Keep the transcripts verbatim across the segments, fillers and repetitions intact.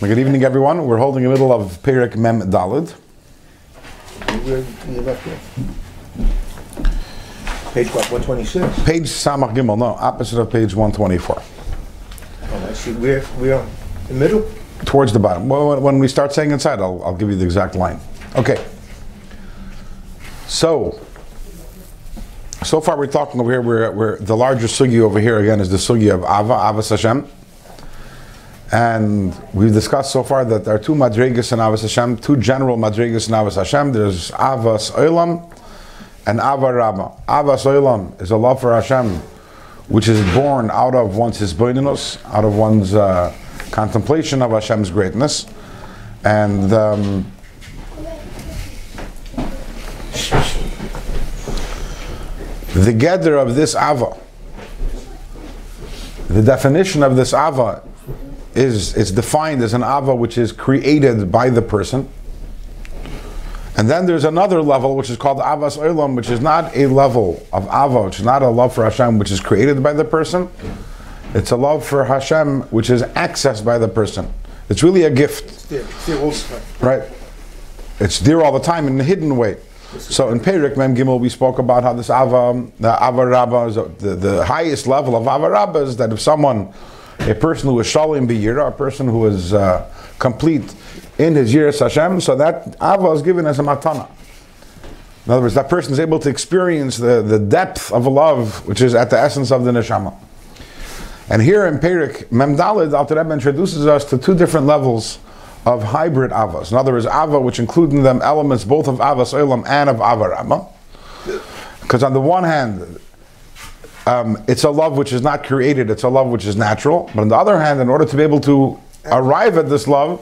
Good evening, everyone. We're holding in the middle of Pirik Mem Dalid. Page what? one twenty-six? Page Samach Gimel. No, opposite of page one twenty-four. Oh, I see. We're, we're in the middle? Towards the bottom. Well, when we start saying inside, I'll, I'll give you the exact line. Okay. So, so far we're talking over here, we're, we're, the larger sugi over here again is the sugi of Ava, Avas Hashem. And we've discussed so far that there are two Madrigas in Avas Hashem, two general Madrigas in Avas Hashem. There's Avas Oilam and Ava Rabbah. Avas Oilam is a love for Hashem, which is born out of one's hisbeinenus, out of one's uh, contemplation of Hashem's greatness. And um, the gather of this Ava, the definition of this Ava, is it's defined as an Ava which is created by the person. And then there's another level which is called Avas Oilam, which is not a level of Ava, which is not a love for Hashem which is created by the person. It's a love for Hashem which is accessed by the person. It's really a gift. It's there, it's there all the time. Right. It's there all the time in a hidden way. So in Perik Mem Gimel we spoke about how this Ava, the Ava Rabbah, the, the highest level of Ava Rabbah is that if someone a person who is shalim b'yira, a person who is uh, complete in his yiras Hashem, so that Ava is given as a matana. In other words, that person is able to experience the, the depth of love, which is at the essence of the Neshama. And here in Perik Mem Dalid, Alter Rebbe introduces us to two different levels of hybrid Avas. In other words, Ava, which include in them elements both of Avas Olam and of Avarabah. Because on the one hand, Um, it's a love which is not created, it's a love which is natural. But on the other hand, in order to be able to arrive at this love,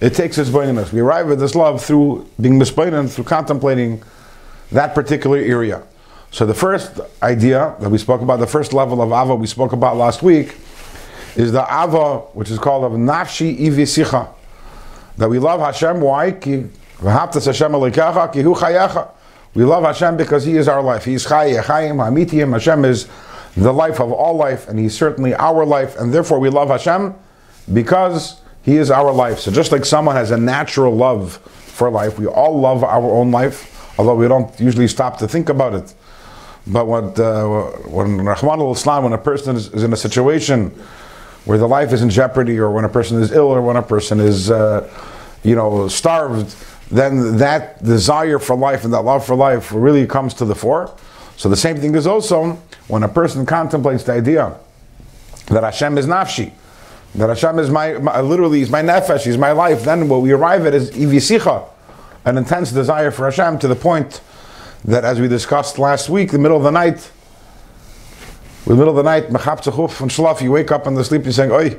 it takes its misbeinen. We arrive at this love through being misbeinen, through contemplating that particular area. So the first idea that we spoke about, the first level of Ava we spoke about last week, is the Ava, which is called nafshi ivisicha. That we love Hashem, why? Ki v'haftas Hashem elikecha, ki hu chayecha. We love Hashem because He is our life. He is Chayim, Hamitiyim. Hashem is the life of all life, and He's certainly our life, and therefore we love Hashem because He is our life. So just like someone has a natural love for life, we all love our own life, although we don't usually stop to think about it. But what, uh, when Rahman al-Islam, when a person is, is in a situation where the life is in jeopardy, or when a person is ill, or when a person is, uh, you know, starved, then that desire for life and that love for life really comes to the fore. So the same thing is also when a person contemplates the idea that Hashem is nafshi, that Hashem is my, my literally is my nefesh, He's my life, then what we arrive at is ivisicha, an intense desire for Hashem, to the point that, as we discussed last week, the middle of the night, in the middle of the night, mechap tzachuf and shlaf, you wake up in the sleep, you're saying, oi,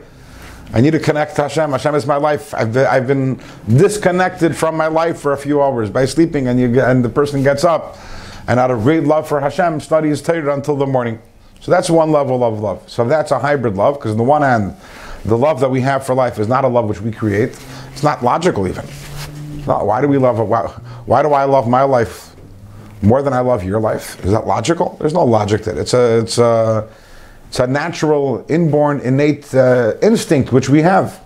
I need to connect to Hashem. Hashem is my life. I've been, I've been disconnected from my life for a few hours by sleeping, and you get, and the person gets up, and out of great love for Hashem, studies Torah until the morning. So that's one level of love. So that's a hybrid love, because on the one hand, the love that we have for life is not a love which we create. It's not logical even. Not, why do we love? A, why, why do I love my life more than I love your life? Is that logical? There's no logic to it. It's a. It's a. It's a natural, inborn, innate uh, instinct which we have.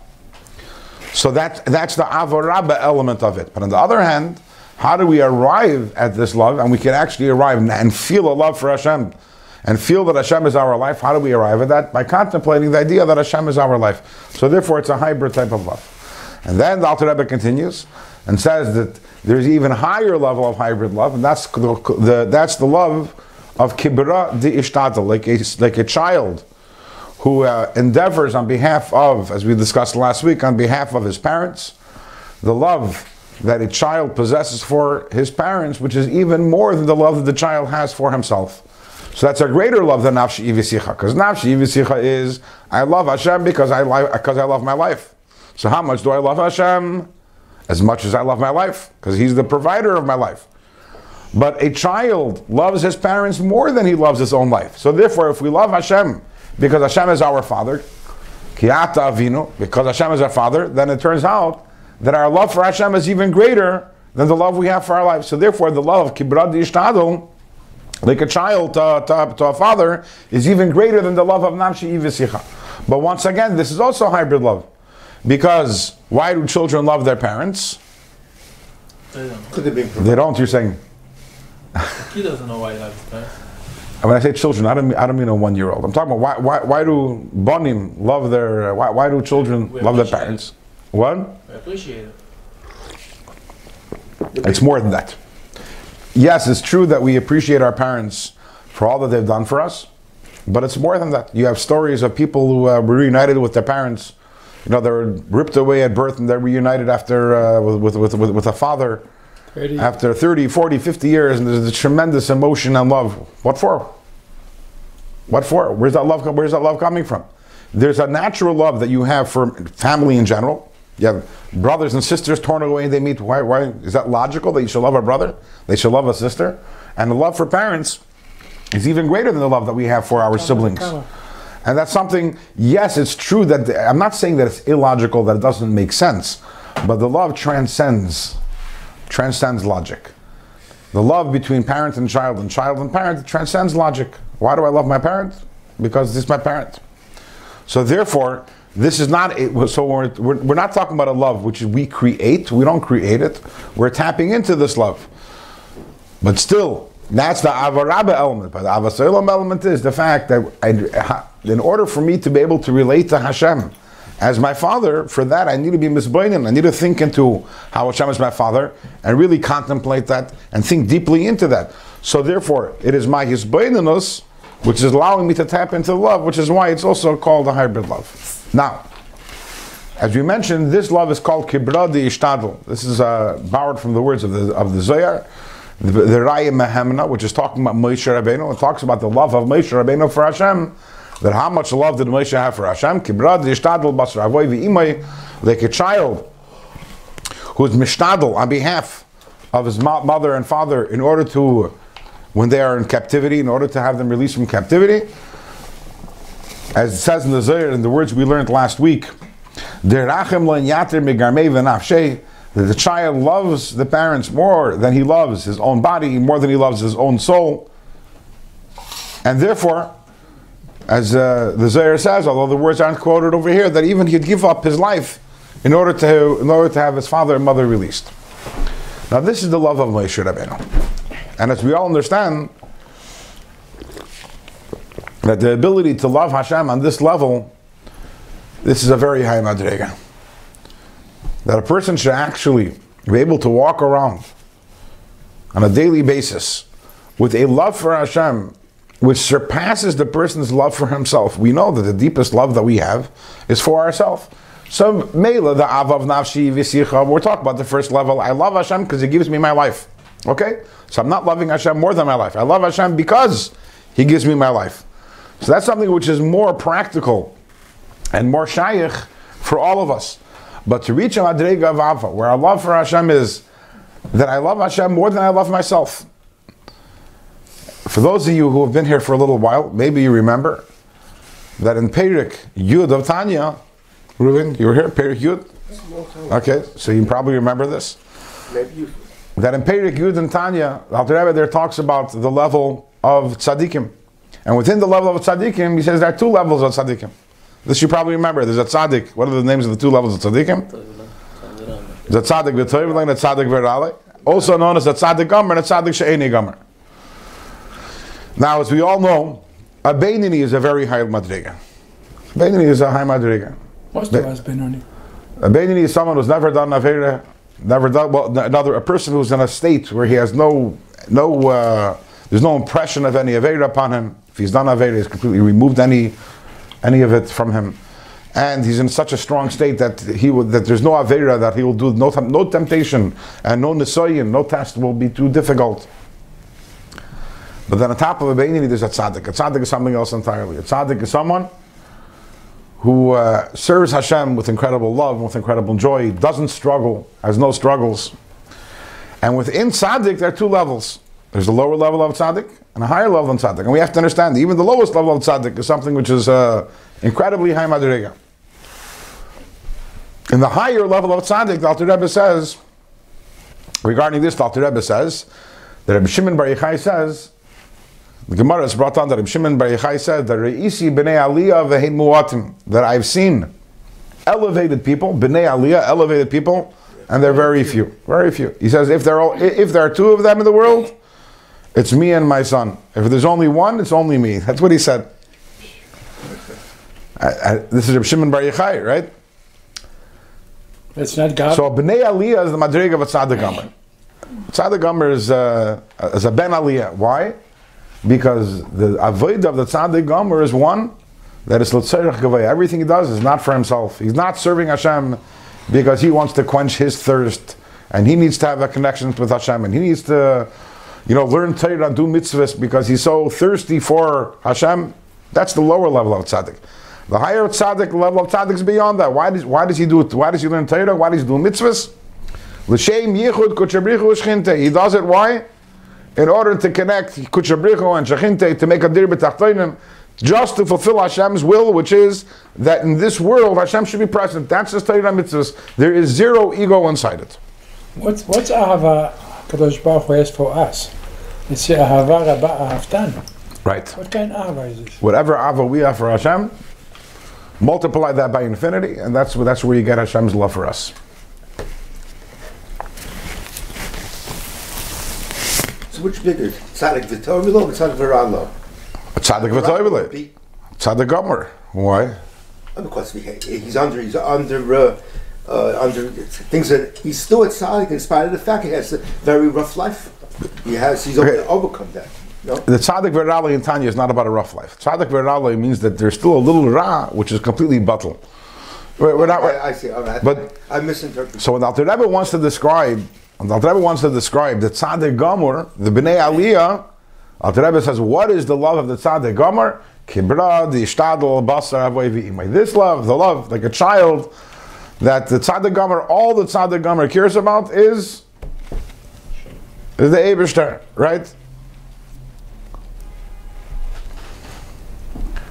So that, that's the Avarabah element of it. But on the other hand, how do we arrive at this love? And we can actually arrive and feel a love for Hashem, and feel that Hashem is our life. How do we arrive at that? By contemplating the idea that Hashem is our life. So therefore it's a hybrid type of love. And then the Alter Rebbe continues and says that there's even higher level of hybrid love, and that's the, the, that's the love of kibra di ishtadl, like a, like a child who uh, endeavors on behalf of, as we discussed last week, on behalf of his parents, the love that a child possesses for his parents, which is even more than the love that the child has for himself. So that's a greater love than nafshi ivisicha, because nafshi ivisicha is, I love Hashem because I, li- because I love my life. So how much do I love Hashem? As much as I love my life, because He's the provider of my life. But a child loves his parents more than he loves his own life. So therefore, if we love Hashem, because Hashem is our Father, because Hashem is our Father, then it turns out that our love for Hashem is even greater than the love we have for our life. So therefore, the love of kibra di ishtadl, like a child to, to, to a father, is even greater than the love of nafshi ivisicha. But once again, this is also hybrid love. Because why do children love their parents? They don't. Could they be they don't, you're saying. The kid doesn't know why he loves his parents. When I say children, I don't, I don't mean a one-year-old. I'm talking about why, why, why do bonim love their, why, why do children love their parents? It. What? I appreciate it. It's more than that. Yes, it's true that we appreciate our parents for all that they've done for us, but it's more than that. You have stories of people who uh, were reunited with their parents. You know, they were ripped away at birth and they're reunited after uh, with, with, with, with a father thirty after thirty, forty, fifty years, and there's a tremendous emotion and love. What for? What for? Where's that love, where's that love coming from? There's a natural love that you have for family in general. You have brothers and sisters torn away, they meet. Why, why? Is that logical that you should love a brother? They should love a sister? And the love for parents is even greater than the love that we have for our siblings. And that's something, yes, it's true that, the, I'm not saying that it's illogical, that it doesn't make sense, but the love transcends, transcends logic. The love between parent and child and child and parent transcends logic. Why do I love my parent? Because this is my parent. So therefore, this is not, a, so we're, we're, we're not talking about a love which we create, we don't create it, we're tapping into this love. But still, that's the Ava Rabbah element, but the Avas Oilam element is the fact that I, in order for me to be able to relate to Hashem as my father, for that I need to be misbeinen, I need to think into how Hashem is my father, and really contemplate that, and think deeply into that. So therefore, it is my hisbeinenus, which is allowing me to tap into love, which is why it's also called a hybrid love. Now, as we mentioned, this love is called kibra di ishtadl. This is uh, borrowed from the words of the, of the Zohar, the, the Raya Mehamna, which is talking about Moshe Rabbeinu. It talks about the love of Moshe Rabbeinu for Hashem, that how much love did Moshe have for Hashem? Kibra di ishtadl basar avoi v'imai, like a child who's mishtadl on behalf of his mother and father in order to, when they are in captivity, in order to have them released from captivity. As it says in the Zohar, in the words we learned last week, that the child loves the parents more than he loves his own body, more than he loves his own soul. And therefore, as uh, the Zohar says, although the words aren't quoted over here, that even he'd give up his life in order to, in order to have his father and mother released. Now this is the love of Moshe Rabbeinu. And as we all understand, that the ability to love Hashem on this level, this is a very high Madriga. That a person should actually be able to walk around on a daily basis with a love for Hashem which surpasses the person's love for himself. We know that the deepest love that we have is for ourselves. So, Meila, the Ava Nashi ivisicha, we're talking about the first level. I love Hashem because He gives me my life. Okay? So I'm not loving Hashem more than my life. I love Hashem because He gives me my life. So that's something which is more practical and more shaykh for all of us. But to reach a madrega of Ava, where our love for Hashem is that I love Hashem more than I love myself. For those of you who have been here for a little while, maybe you remember that in Perik Yud of Tanya, Reuben, you were here? Perik Yud? Okay, so you probably remember this. Maybe you That in Perik Yud and Tanya, Alter Rebbe there talks about the level of tzaddikim. And within the level of tzaddikim, he says there are two levels of tzaddikim. This you probably remember. There's a tzaddik. What are the names of the two levels of tzaddikim? The tzaddik v'tov lo and the tzaddik virali. Also known as the tzaddik gammer and the tzaddik she'eni gammer. Now, as we all know, a bainini is a very high madriga. Bainini is a high madriga. What's the last bainini? A bainini is someone who's never done avera. Never done well. Another a person who's in a state where he has no, no, uh, there's no impression of any avera upon him. If he's done avera, he's completely removed any, any of it from him, and he's in such a strong state that he would that there's no avera that he will do. No, no temptation and no nesoyin, no test will be too difficult. But then on top of a bainini, there's a tzaddik. A tzaddik is something else entirely. A tzaddik is someone who uh, serves Hashem with incredible love, with incredible joy, doesn't struggle, has no struggles. And within tzaddik, there are two levels. There's the lower level of tzaddik, and a higher level of tzaddik. And we have to understand, even the lowest level of tzaddik is something which is uh, incredibly high madriga. In the higher level of tzaddik, the Alter Rebbe says, regarding this, the Alter Rebbe says, that Reb Shimon Bar Yochai says, the Gemara is brought on that Reb Shimon Bar Yochai said that Re'isi b'nei aliyah v'hein mu'atim, that I've seen elevated people, B'nai Aliyah, elevated people, and they're very few, very few. He says, if there are, if there are two of them in the world, it's me and my son. If there's only one, it's only me. That's what he said. I, I, this is Reb Shimon Bar Yochai, right? It's not God. So B'nai Aliyah is the Madrigas of a Tzaddik gammer. Tzaddik gammer is, uh, is a Ben Aliyah. Why? Because the avodah of the Tzaddik gammer is one that is l'tzorech gavaya. Everything he does is not for himself. He's not serving Hashem because he wants to quench his thirst, and he needs to have a connection with Hashem, and he needs to, you know, learn Torah and do mitzvahs because he's so thirsty for Hashem. That's the lower level of tzaddik. The higher tzaddik level of tzaddik is beyond that. Why does why does he do it? Why does he learn Torah? Why does he do mitzvahs? L'shem yichud kuchabrichu shchinte. He does it why? In order to connect kuchabrichu and shchinte to make a dir b'tachtonim, just to fulfill Hashem's will, which is that in this world Hashem should be present. That's the Torah mitzvahs. There is zero ego inside it. What's what's Ahava Kadosh Baruch Hu has for us? It's Ava Rabbah Haftan. Right. What kind of Ahava is this? Whatever Ahava we have for Hashem, multiply that by infinity, and that's that's where you get Hashem's love for us. So which bigger, Tzaddik v'tov lo or Tzaddik v'ra lo? Tzaddik v'tov lo. Tzaddik gammer. Why? Because he's under, he's under, uh, uh, under things that he's still a tzaddik in spite of the fact he has a very rough life. He has, he's okay. Overcome that. No? The Tzaddik Virali in Tanya is not about a rough life. Tzaddik Virali means that there's still a little Ra, which is completely batal. We're, we're not, I, I see. All right. But I, I misinterpreted. So when Alter Rebbe wants to describe, when Alter Rebbe wants to describe the Tzaddik gammer, the B'nai Aliyah, Alter Rebbe says, what is the love of the Tzaddik gammer? Kibra di ishtadl basar avoi. This love, the love like a child, that the Tzaddik gammer, all the Tzaddik gammer cares about is, is the eibishter, right?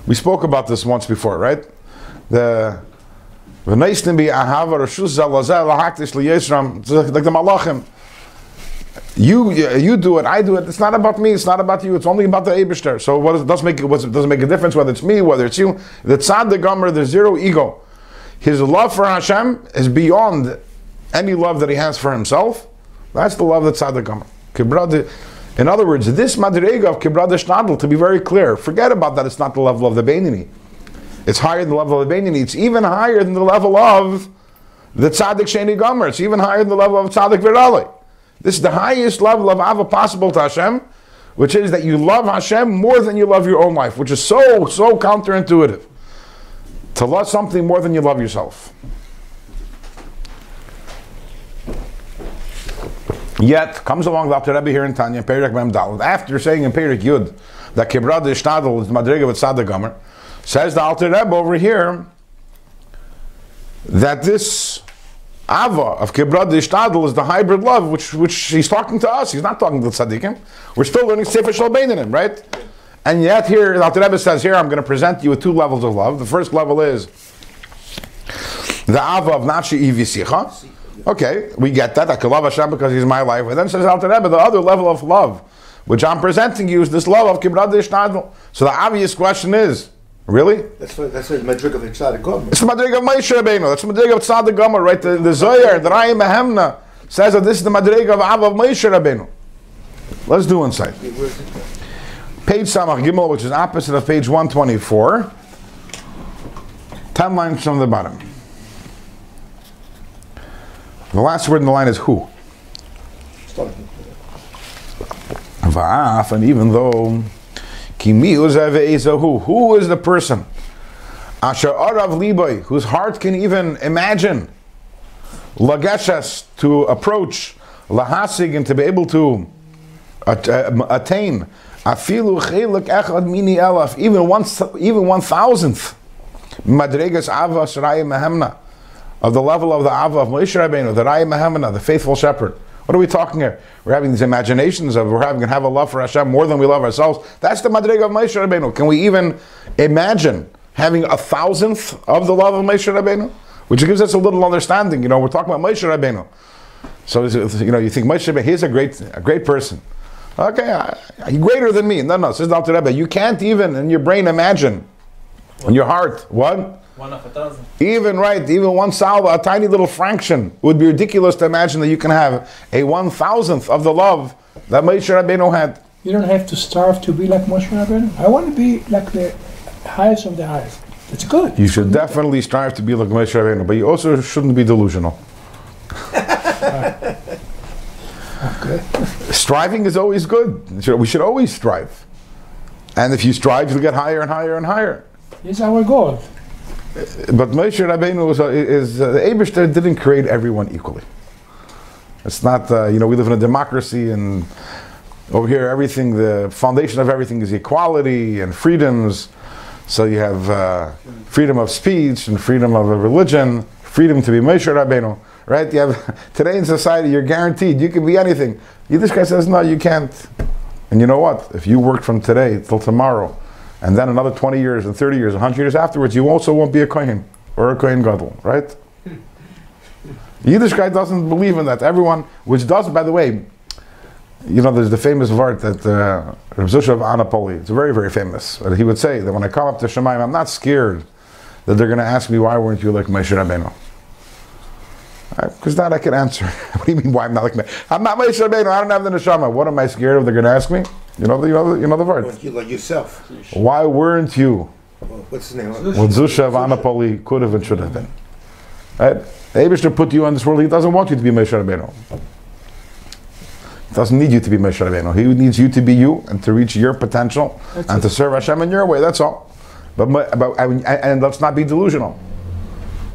We spoke about this once before, right? The the nice thing be Ahava Rashus Zalazal Haktish Liyesram, like the Malachim. You you do it, I do it. It's not about me. It's not about you. It's only about the Eibishter. So what does does make it doesn't make a difference whether it's me, whether it's you. The Tzaddik gammer, there's zero ego. His love for Hashem is beyond any love that he has for himself. That's the love of the Tzaddik gammer. In other words, this madrega of kibra di ishtadl, to be very clear, forget about that, it's not the level of the bainini. It's higher than the level of the bainini. It's even higher than the level of the tzaddik sheni gammer. It's even higher than the level of tzaddik virali. This is the highest level of ava possible to Hashem, which is that you love Hashem more than you love your own life, which is so, so counterintuitive. To love something more than you love yourself. Yet, comes along the Alter Rebbe here in Tanya, Perik Mem Dalid, after saying in Perik Yud that kibra di ishtadl is the madriga of tzaddik gammer, says the Alter Rebbe over here that this ava of kibra di ishtadl is the hybrid love, which which he's talking to us. He's not talking to the tzaddikim. We're still learning nefesh al-bainanim, right? And yet here, the Alter Rebbe says here, I'm going to present you with two levels of love. The first level is the ava of nafshi ivisicha. Okay, we get that. I can love Hashem because He's my life. And then says Alter Rebbe, the other level of love, which I'm presenting you, is this love of kibra di ishtadl. So the obvious question is, really? That's what that's what Madrig of Tzaddik Gammer. It's the Madrig of Moshe Rabbeinu. That's the Madrig of Tzaddik Gammer, right? The, the Zohar, the Raya Mehamna says that this is the Madrig of Ava of Moshe Rabbeinu. Let's do inside. Page Samach Gimel, which is opposite of page one twenty-four. Ten lines from the bottom. The last word in the line is who. Va'af, and even though, kimi who, who is the person, asher arav liboy, whose heart can even imagine, lageshes, to approach, lahasig, and to be able to attain, afilu chelik echad mini elaf, even one even one thousandth, madrigas avas raya mehamna, of the level of the Ava of Moshe Rabbeinu, the Raya Mehamna, the faithful shepherd. What are we talking here? We're having these imaginations of we're having to have a love for Hashem more than we love ourselves. That's the Madriga of Moshe Rabbeinu. Can we even imagine having a thousandth of the love of Moshe Rabbeinu? Which gives us a little understanding. You know, we're talking about Moshe Rabbeinu. So, you know, you think Moshe Rabbeinu, he's a great, a great person. Okay, I, he's greater than me. No, no, says the Alter Rebbe, you can't even in your brain imagine, in your heart, what? One of a thousand. Even, right, even one salva, a tiny little fraction. It would be ridiculous to imagine that you can have a one thousandth of the love that Moshe Rabbeinu had. You don't have to starve to be like Moshe Rabbeinu. I want to be like the highest of the highest. It's good. You should definitely strive to be like Moshe Rabbeinu, but you also shouldn't be delusional. Okay. Striving is always good. We should always strive. And if you strive, you'll get higher and higher and higher. It's our goal. But Moshe Rabbeinu was, uh, is, uh, the eibishter didn't create everyone equally. It's not, uh, you know, we live in a democracy, and over here everything, the foundation of everything is equality and freedoms. So you have uh, freedom of speech and freedom of religion, freedom to be Moshe Rabbeinu, right? You have, today in society, you're guaranteed, you can be anything. You, this guy says, no, you can't. And you know what? If you work from today till tomorrow, and then another twenty years and thirty years, one hundred years afterwards, you also won't be a kohen or a kohen gadol, right? Yiddish guy doesn't believe in that. Everyone, which does, by the way, you know, there's the famous vart that uh, Reb Zusha of Anapoli, it's very, very famous. He would say that when I come up to Shemaim, I'm not scared that they're going to ask me, why weren't you like Moshe Rabbeinu? Because that I can answer. What do you mean, why I'm not like Moshe? I'm not Moshe Rabbeinu, I don't have the Neshama. What am I scared of? They're going to ask me? You know the, you know the, you know the vart. Why weren't you like yourself? Why weren't you? Well, what's his name? What Zusha of Anapoli could have and should have been. Right? Eibishter put you on this world, he doesn't want you to be Moshe Rabbeinu. Doesn't need you to be Moshe Rabbeinu. He needs you to be you and to reach your potential that's and it. to serve Hashem in your way. That's all. But, but and, and let's not be delusional.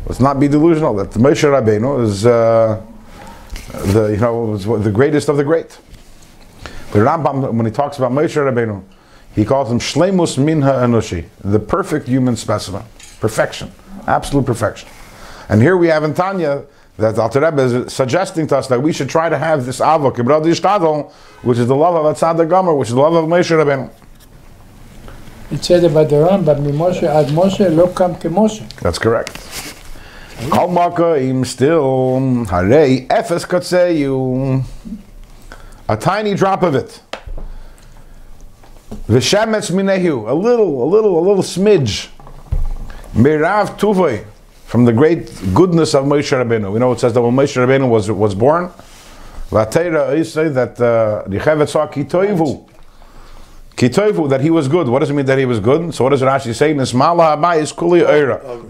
Let's not be delusional that Moshe Rabbeinu is uh, the you know the greatest of the great. The Rambam, when he talks about Moshe Rabbeinu, he calls him Shleimus Min HaEnoshi, the perfect human specimen, perfection, absolute perfection. And here we have in Tanya that Alter Rebbe is suggesting to us that we should try to have this Ava, kibra di ishtadl, which is the love of tzaddik gammer, which is the love of Moshe Rabbeinu. It said about the Rambam, Moshe ad Moshe lo kam ke Moshe. That's correct. Kol makom still harei efes katseyu, a tiny drop of it. V'shemetz minehu, a little, a little, a little smidge. Mirav tuvei, from the great goodness of Moshe Rabbeinu. We know it says that when Moshe Rabbeinu was was born, that uh, that he was good. What does it mean that he was good? So what does Rashi say? The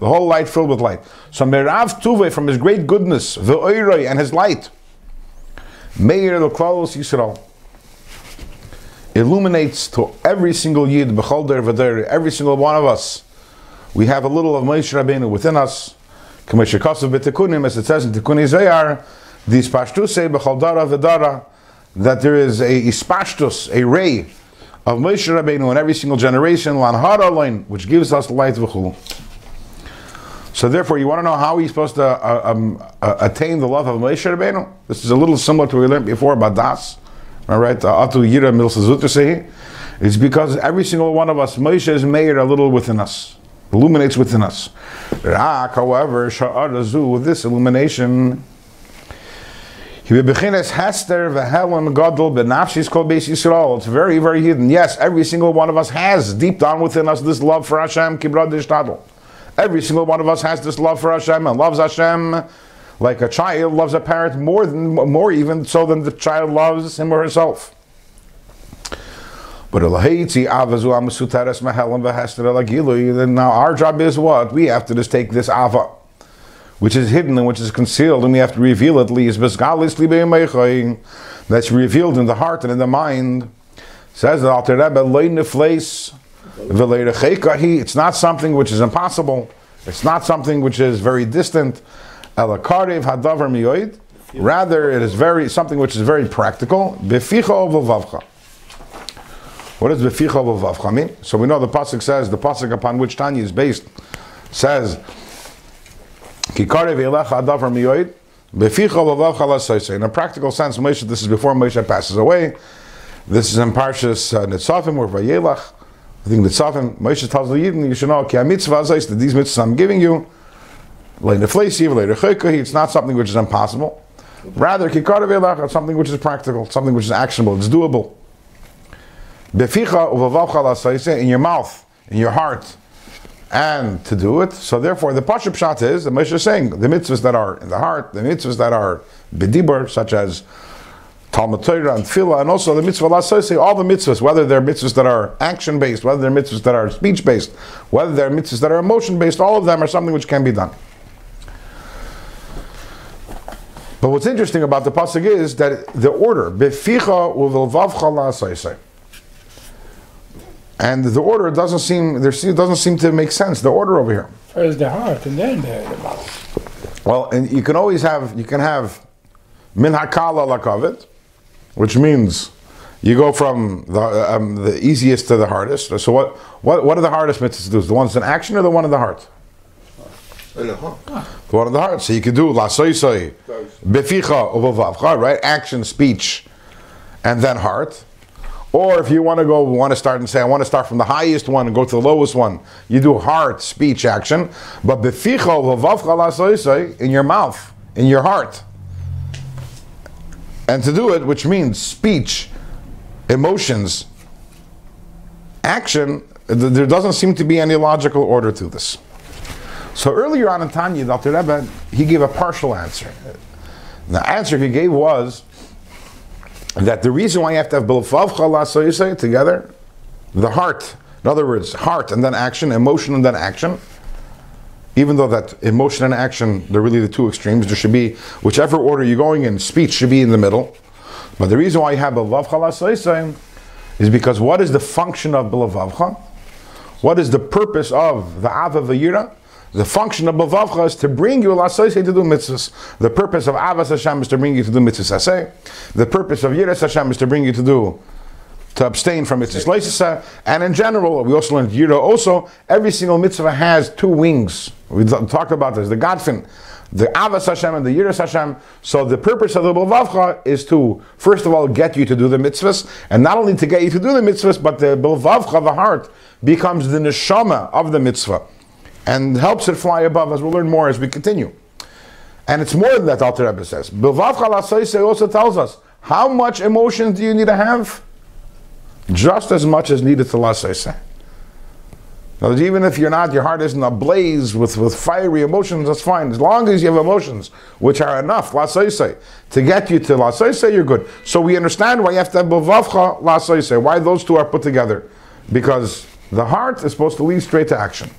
whole light filled with light. So Merav Tuve, from his great goodness, the Oiroi and his light, Meir L'Klalos Yisrael, illuminates to every single Yid, B'chol Der V'der, every single one of us. We have a little of Moshe Rabbeinu within us. As it says in Tikkuni Zohar, the ispashtus b'chol dara v'dara, that there is a ispashtus, a ray of Moshe Rabbeinu in every single generation, which gives us light v'chul. So therefore, you want to know how he's supposed to uh, um, uh, attain the love of Moshe Rabbeinu? This is a little similar to what we learned before about das. All right, atu yira milsazutersehi. It's because every single one of us, Moshe is made a little within us. Illuminates within us. Rak, however, sha'arazu, with this illumination, it's very, very hidden. Yes, every single one of us has deep down within us this love for Hashem, kibra di ishtadl. Every single one of us has this love for Hashem and loves Hashem like a child loves a parent, more than, more even so than the child loves him or herself. But now our job is what? We have to just take this Ava, which is hidden and which is concealed, and we have to reveal it. That's revealed in the heart and in the mind. Says the Alter Rebbe, it's not something which is impossible. It's not something which is very distant. Rather, it is very something which is very practical. What does Beficha Vavavcha mean? So we know the pasuk says, the pasuk upon which Tanya is based says, Kikarev Elech Adavar Miyoid, Beficha Vavavcha Lasoisei. In a practical sense, Moshe, this is before Moshe passes away. This is in Parshas uh, Nitzavim or Vayelach. I think Nitzavim, Moshe tells the Yidden, you should know, Ki HaMitzvah Zais, that these mitzvahs I'm giving you, it's not something which is impossible. Rather, Kikarev Elech, it's something which is practical, something which is actionable, it's doable. In your mouth, in your heart, and to do it. So therefore, the Pasha Pshat is, the Moshe is saying, the mitzvahs that are in the heart, the mitzvahs that are b'dibur, such as Talmud Torah and Tefillah, and also the mitzvah l'asosei, all the mitzvahs, whether they're mitzvahs that are action-based, whether they're mitzvahs that are speech-based, whether they're mitzvahs that are emotion-based, all of them are something which can be done. But what's interesting about the pasuk is that the order, b'ficha u'v'levavcha l'asosei. And the order doesn't seem, there doesn't seem to make sense, the order over here. First the heart, and then the mouth. Well, and you can always have, you can have min hakala lakavet, which means you go from the, um, the easiest to the hardest. So what, what what are the hardest mitzvahs to do? Is the ones in action or the one in the heart? In the heart. The one in the heart. So you can do lasoisoi, beficha, ubavavcha, right? Action, speech, and then heart. Or if you want to go, want to start and say, I want to start from the highest one and go to the lowest one, you do heart, speech, action. But beficha, ubavavcha, lasoisoi, in your mouth, in your heart. And to do it, which means speech, emotions, action, th there doesn't seem to be any logical order to this. So earlier on in Tanya, the Alter Rebbe, he gave a partial answer. The answer he gave was that the reason why you have to have b'levavcha l'asosei together, the heart, in other words, heart and then action, emotion and then action, even though that emotion and action, they're really the two extremes. There should be, whichever order you're going in, speech should be in the middle. But the reason why you have b'levavcha l'asosei is because what is the function of b'levavcha? What is the purpose of the Ava v'yira? The function of b'levavcha is to bring you l'asosei to do mitzvahs. The purpose of Ava Hashem is to bring you to do mitzvahs aseh. The purpose of Yira Hashem is to bring you to do to abstain from mitzvahs leisasa, and in general, we also learned Yira also, every single mitzvah has two wings. We talked about this, the Godfin, the Avas Hashem and the Yira Hashem. So the purpose of the B'levavcha is to, first of all, get you to do the mitzvahs, and not only to get you to do the mitzvahs, but the B'levavcha, the heart, becomes the Neshama of the mitzvah, and helps it fly above, as we'll learn more as we continue. And it's more than that, Alter Rebbe says. B'levavcha l'asosei also tells us, how much emotion do you need to have? Just as much as needed to l'asosei. Now, even if you're not, your heart isn't ablaze with, with fiery emotions, that's fine. As long as you have emotions, which are enough, l'asosei, to get you to l'asosei, you're good. So we understand why you have to have b'levavcha l'asosei, why those two are put together. Because the heart is supposed to lead straight to action.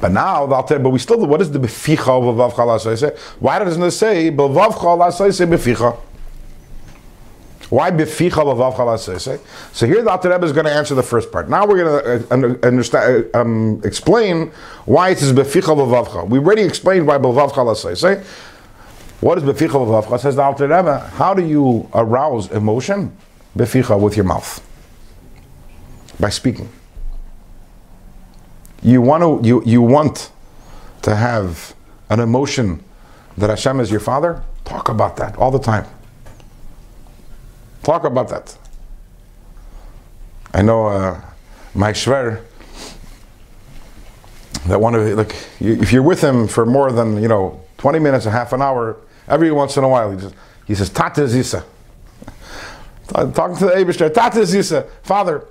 But now, but we still, what is the b'ficha b'levavcha l'asosei? Why doesn't it say b'levavcha l'asosei b'ficha? Why b'ficha b'levavcha l'asosei? So here the Alter Rebbe is going to answer the first part. Now we're going to understand, um, explain why it is b'ficha b'levavcha. We already explained why b'levavcha l'asosei. What is b'ficha b'levavcha? Says the Alter Rebbe, how do you arouse emotion? B'ficha, with your mouth, by speaking. You want to, you you want to have an emotion that Hashem is your father. Talk about that all the time. Talk about that. I know uh, my shver, that one of, like, you, if you're with him for more than, you know, twenty minutes, a half an hour, every once in a while, he, just, he says, Tata Zisa. Talking to the eibishter, Tata Zisa, Father.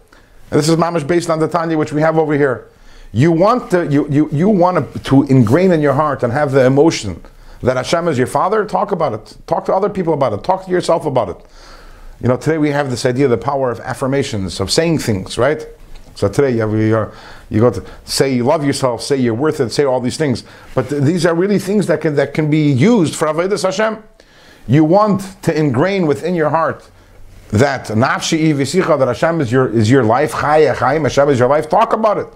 And this is mamash based on the Tanya, which we have over here. You want to, you, you, you want to ingrain in your heart and have the emotion that Hashem is your father. Talk about it. Talk to other people about it. Talk to yourself about it. You know, today we have this idea of the power of affirmations, of saying things, right? So today you, have, you, are, you go to say you love yourself, say you're worth it, say all these things. But th these are really things that can, that can be used for Avodas Hashem. You want to ingrain within your heart that nafshi ivisicha, that Hashem is your, is your life, chaya chayim, Hashem is your life. Talk about it.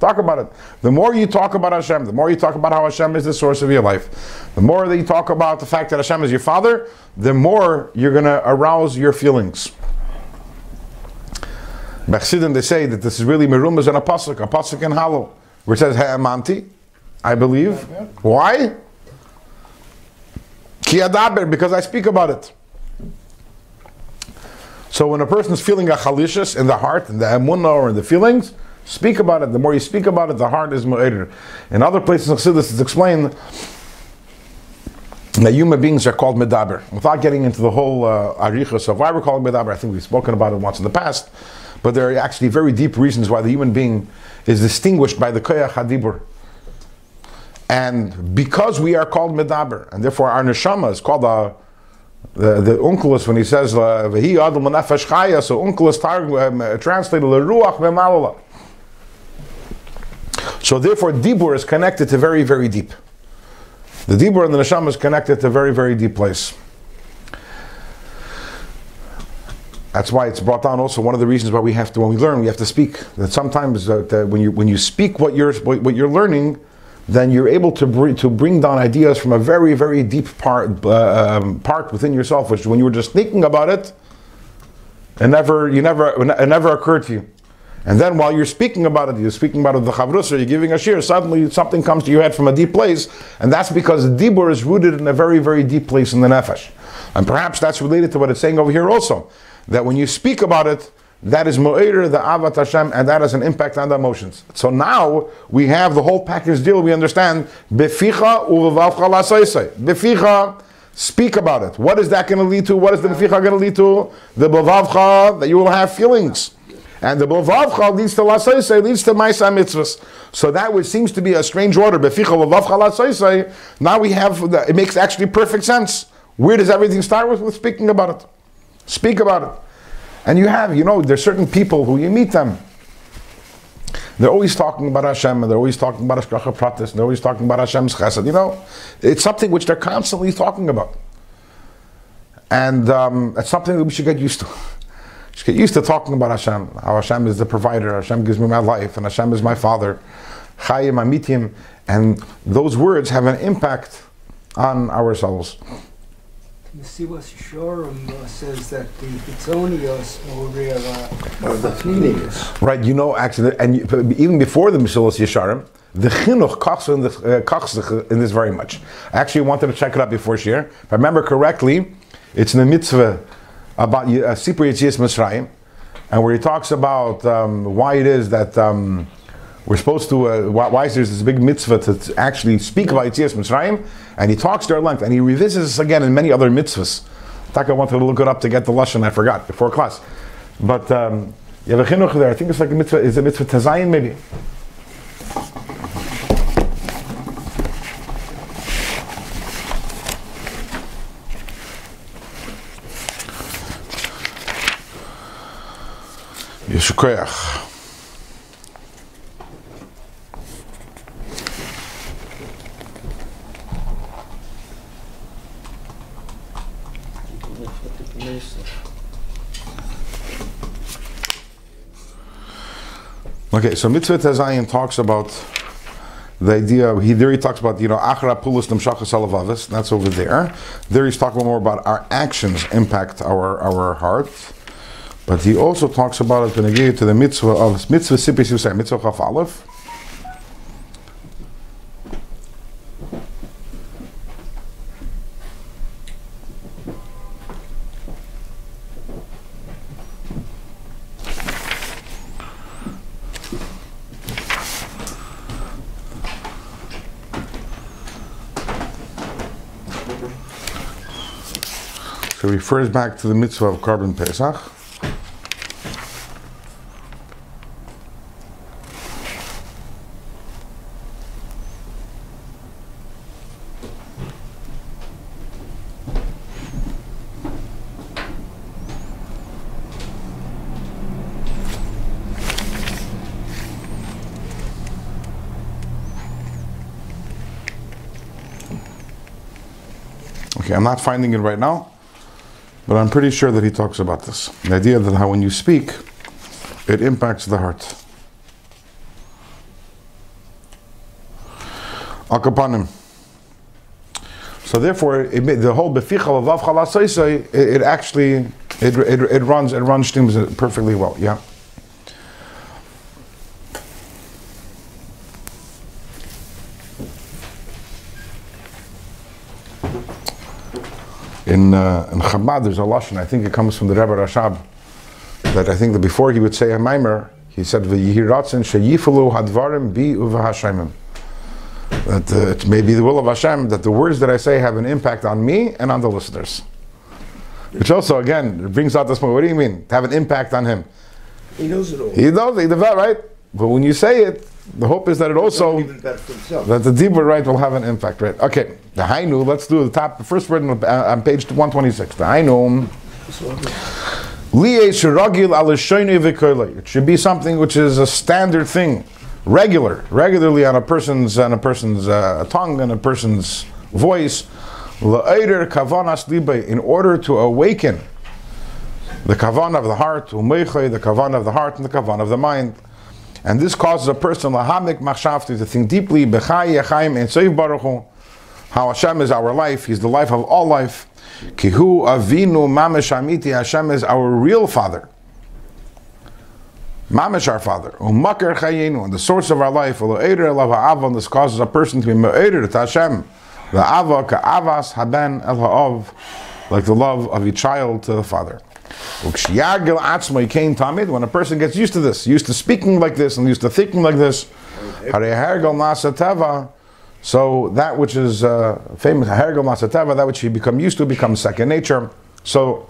Talk about it. The more you talk about Hashem, the more you talk about how Hashem is the source of your life, the more that you talk about the fact that Hashem is your father, the more you're going to arouse your feelings. By Chassidim, they say that this is really merumaz and a pasuk, a pasuk in Hallel, which says, Ha'amanti, I believe. Why? Ki adaber, because I speak about it. So when a person is feeling a chalishus in the heart, in the emunah or in the feelings, speak about it. The more you speak about it, the heart is mo'eder. In other places in Chassidus, it's explained that human beings are called medaber. Without getting into the whole arichus uh, of why we're called medaber, I think we've spoken about it once in the past. but there are actually very deep reasons why the human being is distinguished by the koyach hadibur. And because we are called medaber, and therefore our neshama is called a, the the unculus when he says v'hi adam nefesh chaya, so unculus translated the ruach memalala. So therefore dibur is connected to very very deep. The dibur and the neshama is connected to a very very deep place. That's why it's brought down. Also, one of the reasons why we have to, when we learn, we have to speak. That sometimes uh, that when you when you speak what you're what you're learning, then you're able to bring to bring down ideas from a very very deep part uh, um, part within yourself, which when you were just thinking about it, it never you never it never occurred to you. And then while you're speaking about it, you're speaking about it, the chavrus, or you're giving a shir, suddenly something comes to your head from a deep place, and that's because the dibur is rooted in a very, very deep place in the nefesh. And perhaps that's related to what it's saying over here also, that when you speak about it, that is mo'er, the Ava Hashem, and that has an impact on the emotions. So now, we have the whole package deal, we understand, beficha u'vavcha lasaysay. Beficha, speak about it. What is that going to lead to? What is the beficha going to lead to? The bevavcha, that you will have feelings. And the bevavcha leads to lasaysay, leads to ma'aseh mitzvahs. So that which seems to be a strange order, beficha bevavcha lasaysay, now we have, the, it makes actually perfect sense. Where does everything start with? With speaking about it. Speak about it. And you have, you know, there's certain people who you meet them. They're always talking about Hashem, and they're always talking about Hashgacha Pratis, and they're always talking about Hashem's chesed. You know, it's something which they're constantly talking about. And um, it's something that we should get used to. Just get used to talking about Hashem, how Hashem is the provider, Hashem gives me my life, and Hashem is my father. Chayim, Amitim, and those words have an impact on ourselves. Nesiwas Shorim says that the Pitzonios or the Pnimius. Right, you know, actually, and you, even before the Mesilas Yesharim, the Chinuch kachs in this very much. I actually wanted to check it out before Shir. If I remember correctly, it's in the mitzvah about Sipur Yetzias Mitzrayim, and where he talks about um, why it is that um, we're supposed to, uh, why, why is there this big mitzvah to, to actually speak about Yetzias Mitzrayim, and he talks there at length, and he revisits this again in many other mitzvahs. Taka wanted to look it up to get the lashon, I forgot, before class. But um, you have a chinuch there, I think it's like a mitzvah, is it mitzvah Tazayin maybe? Yeshukreach. Okay, so Mitzvah Tazayin talks about the idea, he, there he talks about, you know, Achra Pulis Namshachas Alavavis, that's over there. There he's talking more about our actions impact our, our hearts. But he also talks about it when he gave to the mitzvah of mitzvah Sipis Yusai, mitzvah Chaf Aleph. So he refers back to the mitzvah of Karban Pesach. I'm not finding it right now, but I'm pretty sure that he talks about this. The idea that how when you speak, it impacts the heart. Akapanim. So therefore, it, the whole beficha lavav chalasaisai, it actually it it it runs it runs things perfectly well. Yeah. In, uh, in Chabad, there's a lashon. I think it comes from the Rebbe Rashab. That I think that before he would say a maimer, he said, "V'yehi ratzon sheyifalu hadvarim bi uva Hashemim." That uh, it may be the will of Hashem that the words that I say have an impact on me and on the listeners. Which also, again, brings out this point. What do you mean to have an impact on him? He knows it all. He knows it, right? But when you say it, the hope is that it also, that the deeper right will have an impact, right? Okay, the Hainu, let's do the top, the first word on page one twenty-six. The Hainu, it should be something which is a standard thing, regular, regularly on a person's, on a person's uh, tongue, on a person's voice, in order to awaken the kavanah of the heart, the kavanah of the heart, and the kavanah of the mind. And this causes a person to think deeply, how Hashem is our life, He's the life of all life. Hashem is our real Father. Mamish, our Father. And the source of our life. And this causes a person to be me'eder to Hashem. Like the love of a child to the father. When a person gets used to this, used to speaking like this and used to thinking like this, so that which is uh, famous, that which you become used to becomes second nature. So,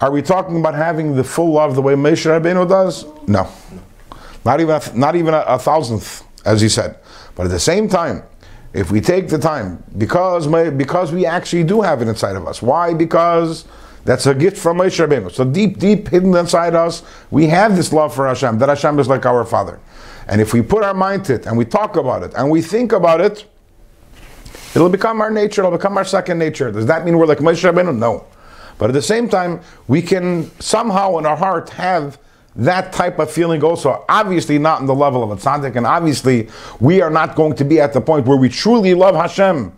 are we talking about having the full love the way Moshe Rabbeinu does? No. Not even, a, not even a, a thousandth, as he said. But at the same time, if we take the time, because because we actually do have it inside of us. Why? Because that's a gift from Moshe Rabbeinu. So deep, deep hidden inside us, we have this love for Hashem, that Hashem is like our Father. And if we put our mind to it, and we talk about it, and we think about it, it'll become our nature, it'll become our second nature. Does that mean we're like Moshe Rabbeinu? No. But at the same time, we can somehow in our heart have that type of feeling also, obviously not on the level of a tzaddik, and obviously we are not going to be at the point where we truly love Hashem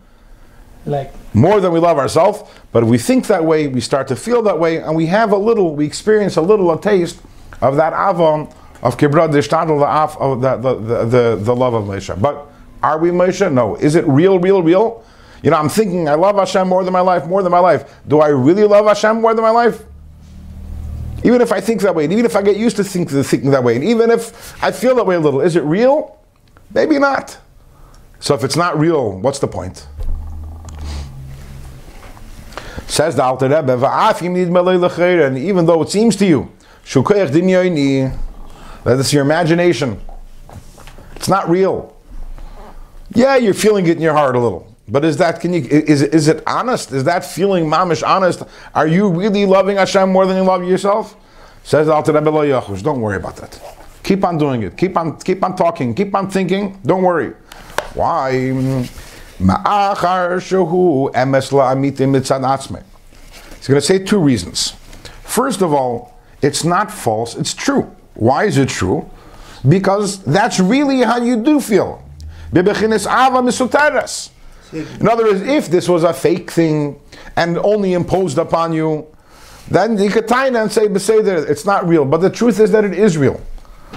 like more than we love ourselves, but if we think that way, we start to feel that way, and we have a little, we experience a little, a taste of that avon of kibra di ishtadl, the, the, the, the, the love of Moshe. But are we Moshe? No. Is it real, real, real? You know, I'm thinking I love Hashem more than my life, more than my life. Do I really love Hashem more than my life? Even if I think that way, and even if I get used to think, thinking that way, and even if I feel that way a little, is it real? Maybe not. So if it's not real, what's the point? Says the Alter Rebbe, and even though it seems to you, that it's your imagination, it's not real. Yeah, you're feeling it in your heart a little. But is that, can you, is, is it honest? Is that feeling mamish honest? Are you really loving Hashem more than you love yourself? Says Alter Rebbe, don't worry about that. Keep on doing it. Keep on keep on talking. Keep on thinking. Don't worry. Why? He's going to say two reasons. First of all, it's not false. It's true. Why is it true? Because that's really how you do feel. In other words, if this was a fake thing and only imposed upon you, then you could tie it and say, say that it's not real. But the truth is that it is real.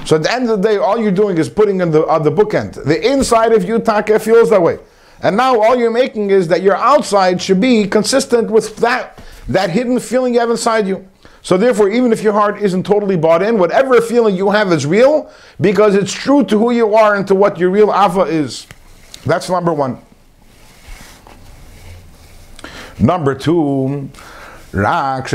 So at the end of the day, all you're doing is putting in the, uh, the bookend. The inside of you, Taka, feels that way. And now all you're making is that your outside should be consistent with that, that hidden feeling you have inside you. So therefore, even if your heart isn't totally bought in, whatever feeling you have is real, because it's true to who you are and to what your real Ava is. That's number one. Number two, so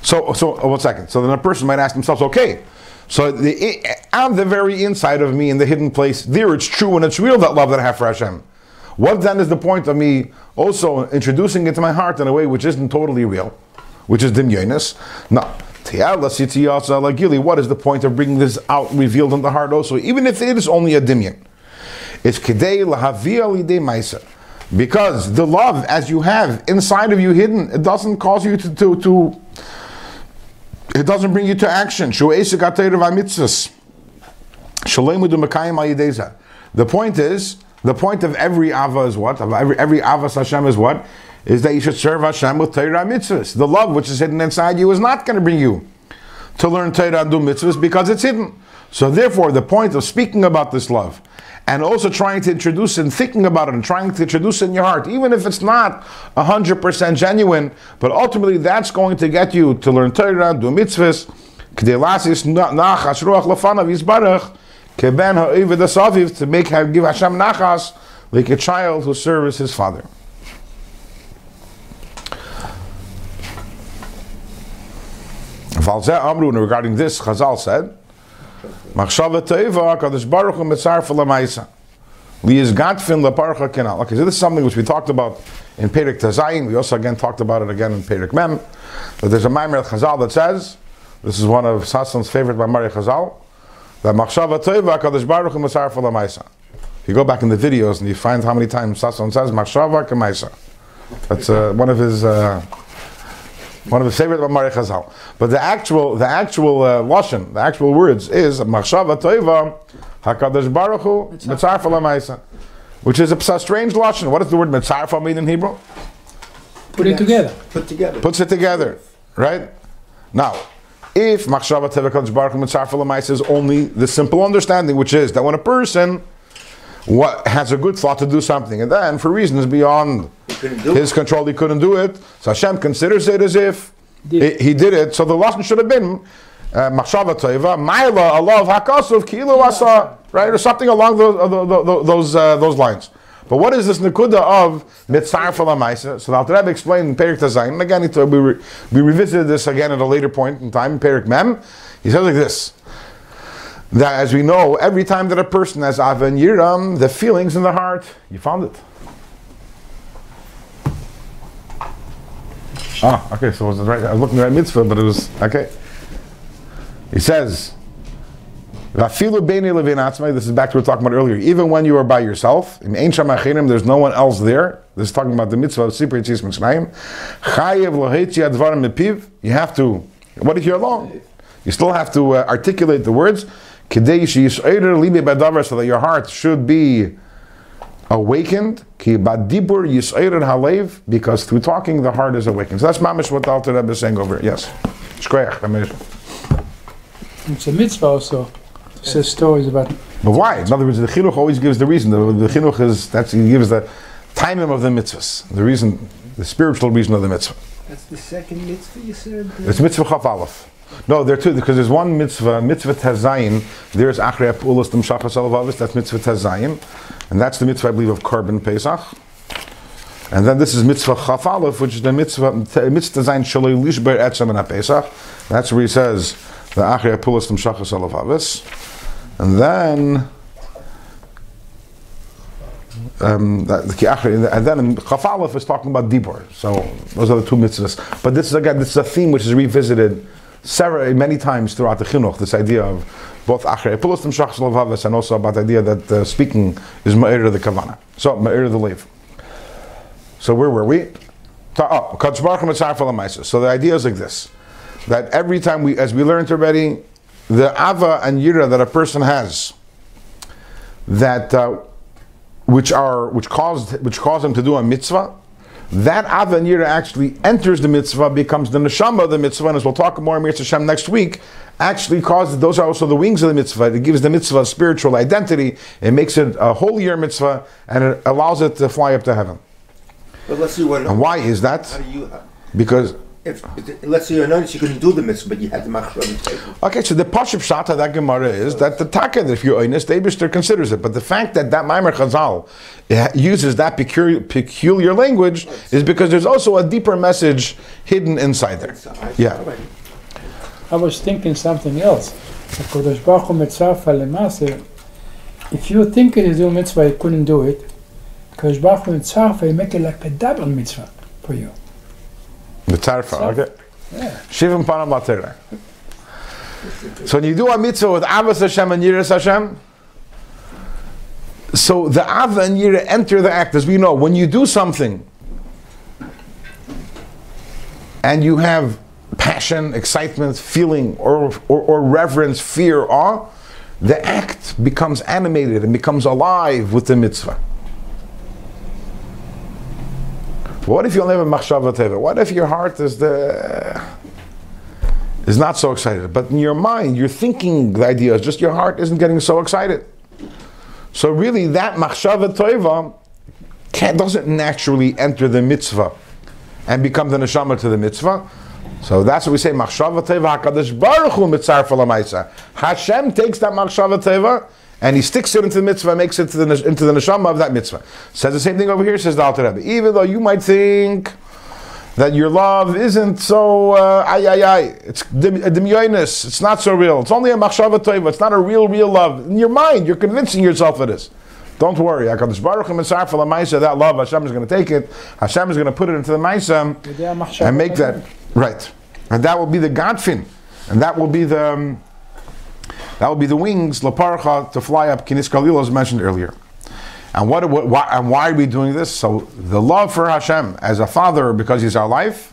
so one second. So then a person might ask themselves, okay, so the, on the very inside of me, in the hidden place, there it's true and it's real, that love that I have for Hashem. What then is the point of me also introducing it to my heart in a way which isn't totally real, which is dimyonis? No. What is the point of bringing this out, revealed in the heart also, even if it is only a dimyon? It's kidei lahavia l'idei ma'aser. Because the love, as you have inside of you hidden, it doesn't cause you to, to, to it doesn't bring you to action. The point is, the point of every Ava is what? Of every, every Avas Hashem is what? Is that you should serve Hashem with Torah and mitzvahs. The love which is hidden inside you is not going to bring you to learn Torah and do mitzvahs because it's hidden. So therefore, the point of speaking about this love, and also trying to introduce and thinking about it and trying to introduce it in your heart, even if it's not one hundred percent genuine, but ultimately that's going to get you to learn Torah, do mitzvahs, to make give Hashem nachas, like a child who serves his father. Valzeh Amru, and regarding this, Chazal said, Machshava Teiva, Kadosh Baruch Hu Mitzar Falamaysa. Okay, so this is something which we talked about in Perik Tazayin. We also again talked about it again in Perik Mem. But there's a Maimer Chazal that says, this is one of Sassan's favorite Maimer Chazal, that Machshava Teiva Kadosh Baruch Hu Mitzar Falamaysa. If you go back in the videos and you find how many times Sasson says Machshava Kamaisa. That's uh, one of his uh, one of his favorite Maimer Chazal. But the actual the actual uh, lashon, the actual words is Machshava Teiva. HaKadosh Baruch Hu, Metzarfa L'maisa. Which is a strange lashon. What does the word Metzarfa mean in Hebrew? Put it together. Put together. Puts it together. Right? Now, if Machshava Teva HaKadosh Baruch Hu, Metzarfa L'maisa is only the simple understanding, which is that when a person what, has a good thought to do something, and then for reasons beyond his control, he couldn't do it, so Hashem considers it as if did. He, he did it, so the lashon should have been Machshava Teva, Maila, Allah of Hakasov, Kilo Asa, right? Or something along those uh, those those, uh, those lines. But what is this Nakuda of Mitzarfa L'maisa? So the Alter Rebbe explained in Perik Tazayin, and again, it, uh, we, re we revisited this again at a later point in time, in Perik Mem. He says like this, that as we know, every time that a person has Ava and Yiram, the feelings in the heart, you found it. Ah, okay, so it was right, I was looking at the right mitzvah, but it was, okay. He says, this is back to what we were talking about earlier. Even when you are by yourself, there's no one else there. This is talking about the mitzvah of Sipur Yitzis Mitzrayim. You have to, what if you're alone? You still have to uh, articulate the words, so that your heart should be awakened, because through talking the heart is awakened. So that's mamish what the Alter Rebbe is saying over here. Yes. It's a mitzvah also to say stories about. But why? In other words, the chinuch always gives the reason. The, the chinuch is, that's, he gives the timing of the mitzvahs, the reason, the spiritual reason of the mitzvah. That's the second mitzvah you said? It's mitzvah chaf aleph. No, there are two, because there's one mitzvah, mitzvah tazayin, there's achrei apulos dem shachas alavavis, that's mitzvah tazayin, and that's the mitzvah, I believe, of Korban Pesach. And then this is mitzvah chaf aleph, which is the mitzvah, mitzvah tazayin shalei lishber etzem and ha-pesach. That's where he says, the Achrei Apulos Dem Shachas Alavavis, and then um, that, and then Chaf Aleph is talking about Dibur. So those are the two mitzvahs. But this is again, this is a theme which is revisited several many times throughout the Chinuch. This idea of both Achrei Apulos Dem Shachas Alavavis, and also about the idea that uh, speaking is Ma'ir the Kavana. So Ma'ir the Lev. So where were we? Oh, Kadosh Baruch Hu Mitzarfa L'Maisa. So the idea is like this. That every time we, as we learned already, the Ava and Yira that a person has, that uh, which are which caused which caused him to do a mitzvah, that Ava and Yira actually enters the mitzvah, becomes the Neshama of the mitzvah, and as we'll talk more in Mir Hashem next week, actually causes, those are also the wings of the mitzvah. It gives the mitzvah a spiritual identity, it makes it a holier mitzvah, and it allows it to fly up to heaven. But let's see what. And why is that? How do you, uh, because. If, let's say you're annoyed, you couldn't do the mitzvah, but you had the machshava. Okay, so the pashut pshat of that Gemara is that the takad, if you're honest, the eibishter considers it. But the fact that that Maimer Chazal uses that peculiar, peculiar language is because there's also a deeper message hidden inside there. Yeah. I was thinking something else. If you think it is your mitzvah, you couldn't do it. Kadosh Baruch Hu mitzarfa, you make it like a double mitzvah for you. The tarfa, okay. Shivim panam laterah. So when you do a mitzvah with Avas Hashem and Yiras Hashem, so the Ava and Yira enter the act. As we know, when you do something and you have passion, excitement, feeling, or, or, or reverence, fear, awe, the act becomes animated and becomes alive with the mitzvah. What if you only have a machshava teva? What if your heart is the is not so excited? But in your mind, you're thinking the idea is just your heart isn't getting so excited. So really, that machshava teva doesn't naturally enter the mitzvah and become the neshama to the mitzvah. So that's what we say, machshava teva hakadosh baruch hu mitzarfa l'maisa. Hashem takes that machshava teva and he sticks it into the mitzvah and makes it into the, into the neshama of that mitzvah. Says the same thing over here, says the Alter Rebbe. Even though you might think that your love isn't so uh, ay ay ay. It's demyoinus. It's not so real. It's only a machshava toiva. It's not a real real love. In your mind, you're convincing yourself it is. Don't worry. Hakadosh Baruch Hu mitzaref lemaisa that love. Hashem is going to take it. Hashem is going to put it into the maisa and make that right. And that will be the godfin, and that will be the um, that will be the wings laparcha to fly up. Kinis Kalil as mentioned earlier. And what, what why, and why are we doing this? So the love for Hashem as a father, because he's our life,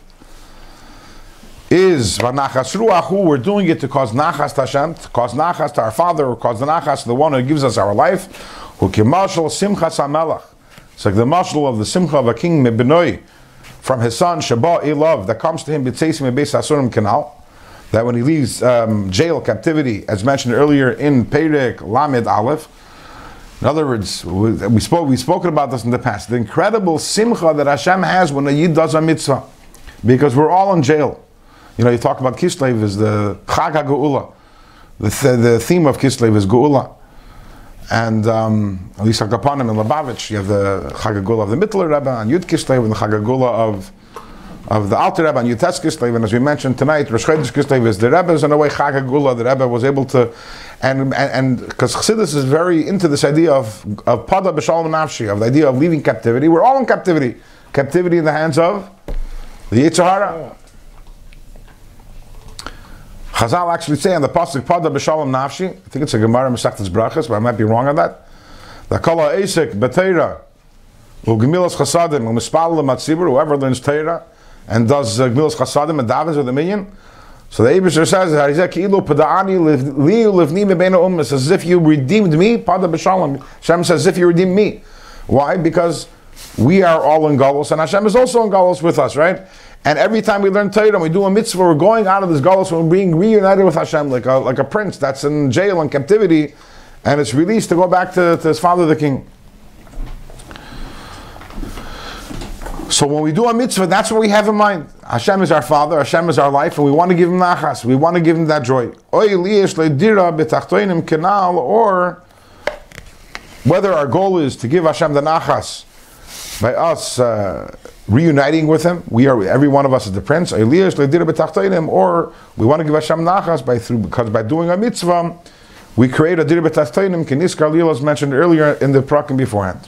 is v'nachas ruahu. We're doing it to cause nachas to Hashem, to cause nachas to our father, or cause the nachas to the one who gives us our life. Who kimashal simchas hamelach. It's like the mashal of the simcha of a king mebenoi, from his son shaba ilav that comes to him b'tzeisim beis asurim kanal. That when he leaves um, jail captivity, as mentioned earlier in Perik Lamed Aleph. In other words, we spoke. We've spoken about this in the past. The incredible simcha that Hashem has when a yid does a mitzvah, because we're all in jail. You know, you talk about Kislev is the Chag HaGeula. The th- the theme of Kislev is Geula, and um, at least Akapanim in Lubavitch, you have the Chag HaGeula of the Mittler Rebbe and Yud Kislev, and the Chag HaGeula of of the Alter Rebbe and Yud Tes Kislev. And as we mentioned tonight, Rosh Chodesh Kislev is the Rebbe's, in a way Chag HaGeula. The Rebbe was able to. And and because Chassidus is very into this idea of of pada b'shalom nafshi, of the idea of leaving captivity. We're all in captivity, captivity in the hands of the Yetzer Hara. Chazal actually say on the pasuk pada b'shalom nafshi. I think it's a Gemara Masechtas Brachos, but I might be wrong on that. The kala esek b'teira u'gemilas chasadim u'mispal l'matzibur. Whoever learns teira and does gemilas chasadim and davens with a minion. So the eibishter says, "It's as if you redeemed me." Pada b'shalom. Hashem says, "As if you redeemed me." Why? Because we are all in galus, and Hashem is also in galus with us, right? And every time we learn Torah, we do a mitzvah, we're going out of this galus, we're being reunited with Hashem, like a like a prince that's in jail and captivity, and it's released to go back to, to his father, the king. So when we do a mitzvah, that's what we have in mind. Hashem is our Father, Hashem is our life, and we want to give Him nachas, we want to give Him that joy. Or whether our goal is to give Hashem the nachas by us uh, reuniting with Him, we are every one of us is the prince. Or we want to give Hashem nachas by through because by doing a mitzvah, we create a dir b'tachtonim kinis kalil as mentioned earlier in the prakim beforehand.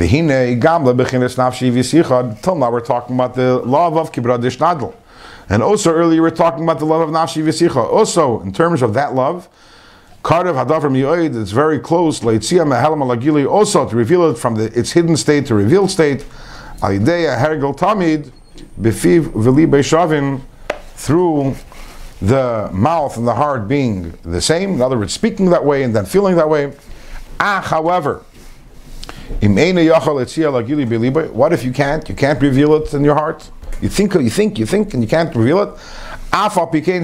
Till now we're talking about the love of kibra di ishtadl. And also earlier we're talking about the love of nafshi ivisicha. Also, in terms of that love, it's very close, also to reveal it from the, its hidden state to revealed state, through the mouth and the heart being the same, in other words, speaking that way and then feeling that way. Ah, however, what if you can't? You can't reveal it in your heart. You think, you think, you think, and you can't reveal it.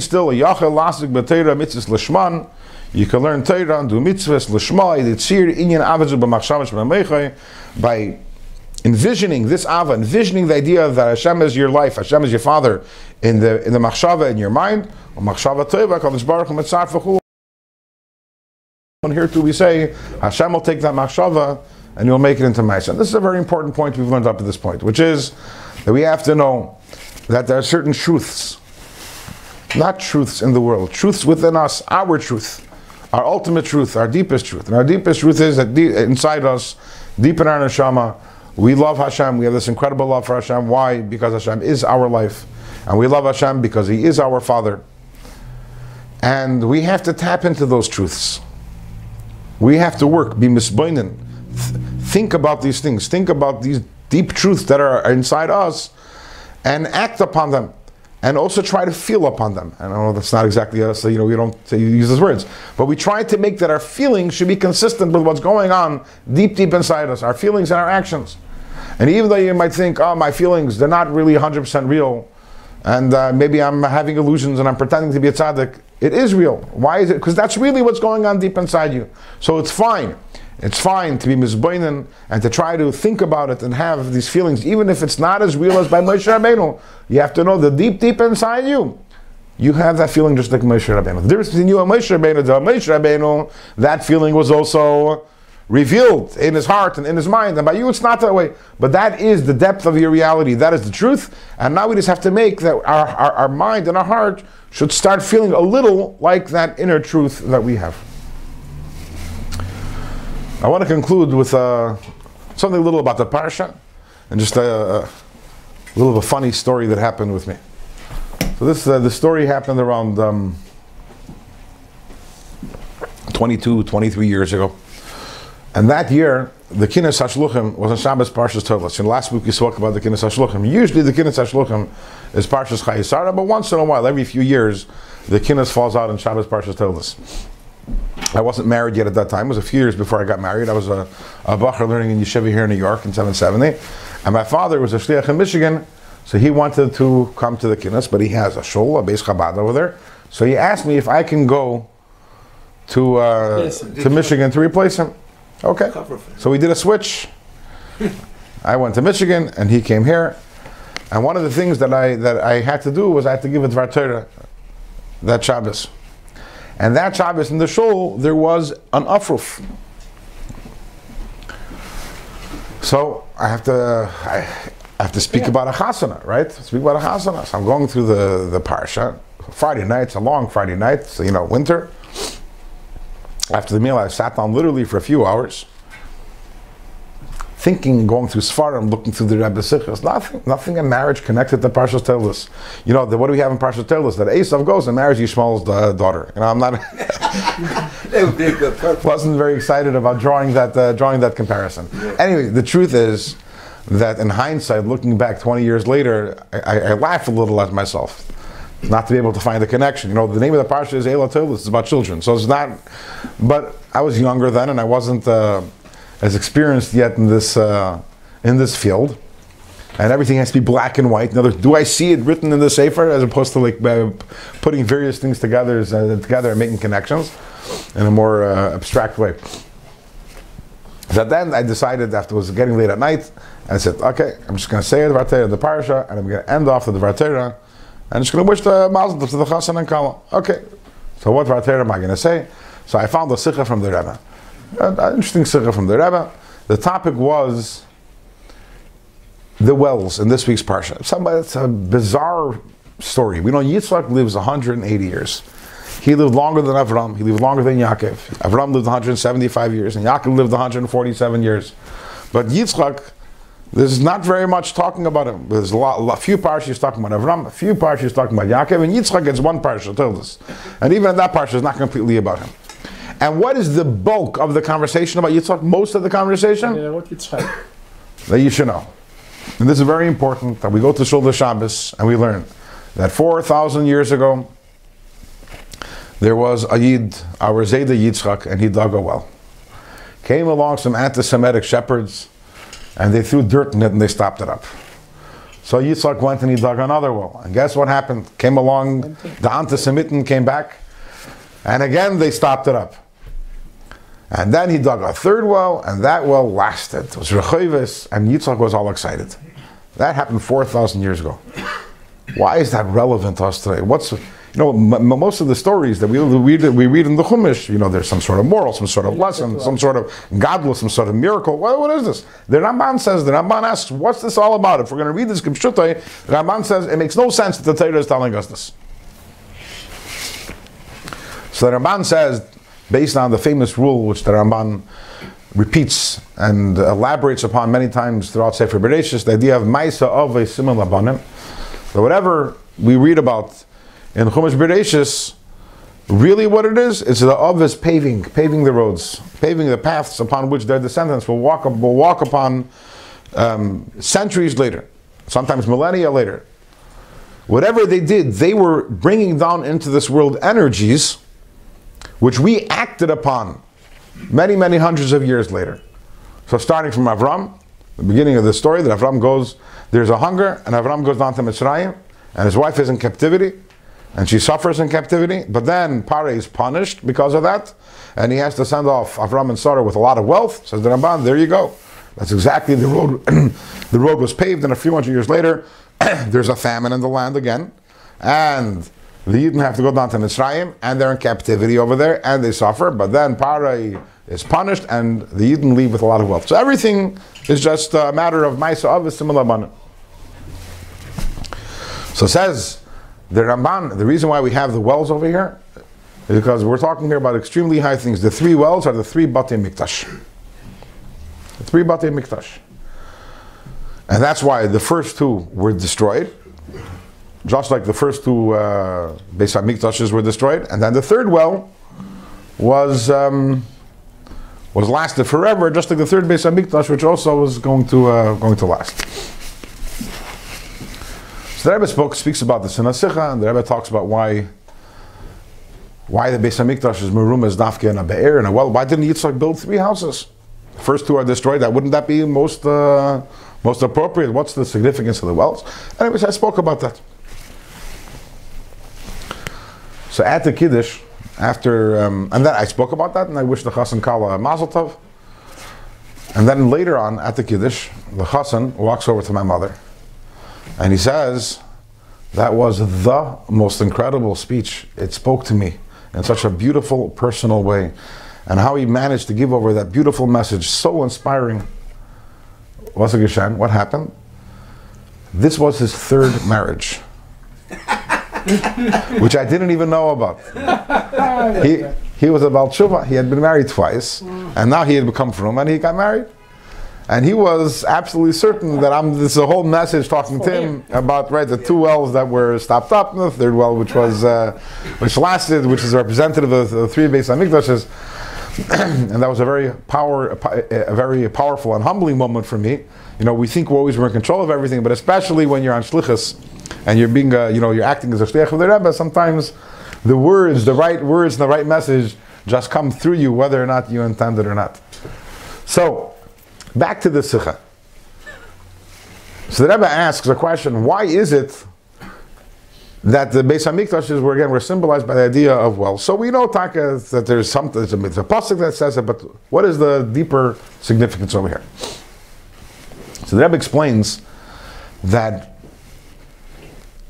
Still, you can learn Torah and do mitzvahs by envisioning this Ava, envisioning the idea that Hashem is your life, Hashem is your Father in the in the machshava in your mind. And here too we say Hashem will take that machshava and you'll make it into Maisa. And this is a very important point we've learned up to this point, which is that we have to know that there are certain truths, not truths in the world, truths within us, our truth, our ultimate truth, our deepest truth. And our deepest truth is that de- inside us, deep in our Neshama, we love Hashem, we have this incredible love for Hashem. Why? Because Hashem is our life. And we love Hashem because He is our Father. And we have to tap into those truths. We have to work, be misbeinen. Think about these things. Think about these deep truths that are inside us and act upon them. And also try to feel upon them. And I know that's not exactly us, you know, we don't use those words. But we try to make that our feelings should be consistent with what's going on deep, deep inside us. Our feelings and our actions. And even though you might think, oh, my feelings, they're not really one hundred percent real. And uh, maybe I'm having illusions and I'm pretending to be a tzaddik. It is real. Why is it? Because that's really what's going on deep inside you. So it's fine. It's fine to be misbeinen and to try to think about it and have these feelings, even if it's not as real as by Moshe Rabbeinu. You have to know that deep, deep inside you, you have that feeling just like Moshe Rabbeinu. The difference between you and Moshe Rabbeinu, that Moshe Rabbeinu, that feeling was also revealed in his heart and in his mind, and by you it's not that way. But that is the depth of your reality, that is the truth. And now we just have to make that our, our, our mind and our heart should start feeling a little like that inner truth that we have. I want to conclude with uh, something a little about the parsha, and just a, a little of a funny story that happened with me. So this uh, the story happened around um, twenty-two, twenty-three years ago. And that year, the Kinnis HaShluchim was on Shabbos Parshas Tolos. And last week we spoke about the Kinnis HaShluchim. Usually the Kinnis HaShluchim is Parshas Chayesara, but once in a while, every few years, the Kinnis falls out in Shabbos Parshas Tolos. I wasn't married yet at that time. It was a few years before I got married. I was a, a bacher learning in yeshiva here in New York in seven seventy. And my father was a shliach in Michigan, so he wanted to come to the Kinnis, but he has a shul, a Beis Chabad over there. So he asked me if I can go to, uh, yes, to Michigan to replace him. Okay, so we did a switch. I went to Michigan and he came here. And one of the things that I that I had to do was I had to give a Dvar Torah that Shabbos. And that Shabbos in the shul, there was an Afruf. So I have to I, I have to speak yeah. about a Chasana, right? Speak about a Chasana. So I'm going through the, the Parsha. Friday night, it's a long Friday night, so you know, winter. After the meal, I sat down literally for a few hours, thinking, going through Sfarim, looking through the Rebbe Sichos. Nothing, nothing in marriage connected to Parshas Tolos. You know, the, what do we have in Parshas Tolos? That Esav goes and marries Yishmael's da daughter. You know, I'm not. Wasn't very excited about drawing that uh, drawing that comparison. Yeah. Anyway, the truth is that in hindsight, looking back twenty years later, I, I, I laugh a little at myself. Not to be able to find a connection. You know, the name of the parsha is Eila Tolos, it's about children. So it's not, but I was younger then and I wasn't uh, as experienced yet in this uh, in this field. And everything has to be black and white. In other words, do I see it written in the Sefer as opposed to like uh, putting various things together, uh, together and making connections in a more uh, abstract way. So then I decided after it was getting late at night, I said, okay, I'm just going to say the Dvar Torah in the parsha and I'm going to end off with the Dvar Torah. And I'm just going to wish the Mazel Tov to the Chassan and Kala. Okay. So what Dvar Torah am I going to say? So I found a Sikha from the Rebbe. An interesting Sikha from the Rebbe. The topic was the wells in this week's Parsha. Somebody, it's a bizarre story. We know Yitzchak lives one hundred eighty years. He lived longer than Avram. He lived longer than Yaakov. Avram lived one hundred seventy-five years and Yaakov lived one hundred forty-seven years. But Yitzchak, there's not very much talking about him. There's a lot, a few parshas talking about Avram, a few parshas talking about Yaakov, and Yitzchak gets one parsha, told us. And even that parsha is not completely about him. And what is the bulk of the conversation about Yitzchak? Most of the conversation? Yeah, what Yitzchak? That you should know. And this is very important that we go to Shul Shabbos and we learn that four thousand years ago, there was a Yid, our Zayda Yitzchak, and he dug a well. Came along some anti-Semitic shepherds, and they threw dirt in it and they stopped it up. So Yitzchak went and he dug another well. And guess what happened? Came along, the anti-Semitin came back, and again they stopped it up. And then he dug a third well, and that well lasted. It was Rechovis, and Yitzchak was all excited. That happened four thousand years ago. Why is that relevant to us today? What's, you know, m most of the stories that we, we, we read in the Chumash, you know, there's some sort of moral, some sort of lesson, some sort of godless, some sort of miracle. What, what is this? The Ramban says, the Ramban asks, what's this all about? If we're going to read this Gemara, the Ramban says, it makes no sense that the Torah is telling us this. So the Ramban says, based on the famous rule which the Ramban repeats and elaborates upon many times throughout Sefer Bereshis, the idea of Maisa of a Siman Labanim. So whatever we read about in Chumash Bereshis, really what it is, it's the obvious paving, paving the roads, paving the paths upon which their descendants will walk, will walk upon um, centuries later, sometimes millennia later. Whatever they did, they were bringing down into this world energies which we acted upon many, many hundreds of years later. So starting from Avram, the beginning of the story that Avram goes, there's a hunger, and Avram goes down to Mitzrayim, and his wife is in captivity, and she suffers in captivity, but then Pare is punished because of that, and he has to send off Avram and Sarah with a lot of wealth. Says the Ramban, there you go. That's exactly the road. The road was paved, and a few hundred years later, there's a famine in the land again, and The Yidden have to go down to Mitzrayim, and they're in captivity over there, and they suffer, but then Parai is punished, and the Yidden leave with a lot of wealth. So everything is just a matter of Maisa of a similar manner. So says the Ramban, the reason why we have the wells over here is because we're talking here about extremely high things. The three wells are the three Batei Mikdash. The three Batei Mikdash. And that's why the first two were destroyed, just like the first two uh, Beis HaMikdashes were destroyed, and then the third well was um, was lasted forever, just like the third Beis HaMikdash, which also was going to uh, going to last. So the Rebbe spoke, speaks about this in a Sikha, and the Rebbe talks about why why the Beis HaMikdash is merum as dafke and a be'er and a well. Why didn't Yitzchak build three houses? The first two are destroyed. That wouldn't that be most uh, most appropriate? What's the significance of the wells? Anyways, I spoke about that. So at the Kiddush, after, um, and then I spoke about that, and I wished the Chassan Kala Mazel Tov. And then later on, at the Kiddush, the Chassan walks over to my mother, and he says, that was the most incredible speech. It spoke to me in such a beautiful, personal way. And how he managed to give over that beautiful message, so inspiring. What's a Geshen? What happened? This was his third marriage. Which I didn't even know about. He he was a Baal Tshuva. He had been married twice, and now he had become frum, and he got married. And he was absolutely certain that I'm. This is a whole message talking to him about right the two wells that were stopped up, and the third well which was uh, which lasted, which is representative of the three Beis HaMikdashes. And that was a very power, a very powerful and humbling moment for me. You know, we think we're always we're in control of everything, but especially when you're on shlichus and you're being, uh, you know, you're acting as a shliach of the Rebbe. Sometimes the words, the right words, and the right message just come through you, whether or not you intend it or not. So, back to the Sikha. So the Rebbe asks a question: why is it that the Beis Hamikdashes were again were symbolized by the idea of well? So we know Taka that there's something, it's a pasuk that says it, but what is the deeper significance over here? So the Rebbe explains that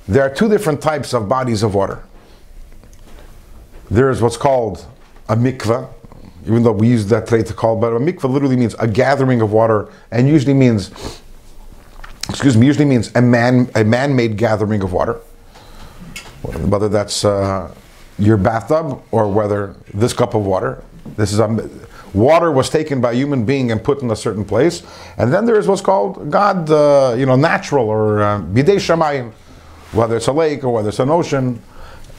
there are two different types of bodies of water. There is what's called a mikveh, even though we use that trait to call, but a mikveh literally means a gathering of water, and usually means, excuse me, usually means a man a man-made gathering of water. Whether that's uh, your bathtub or whether this cup of water, this is a water was taken by a human being and put in a certain place, and then there is what's called God, uh, you know, natural or uh, bidei shamayim. Whether it's a lake or whether it's an ocean,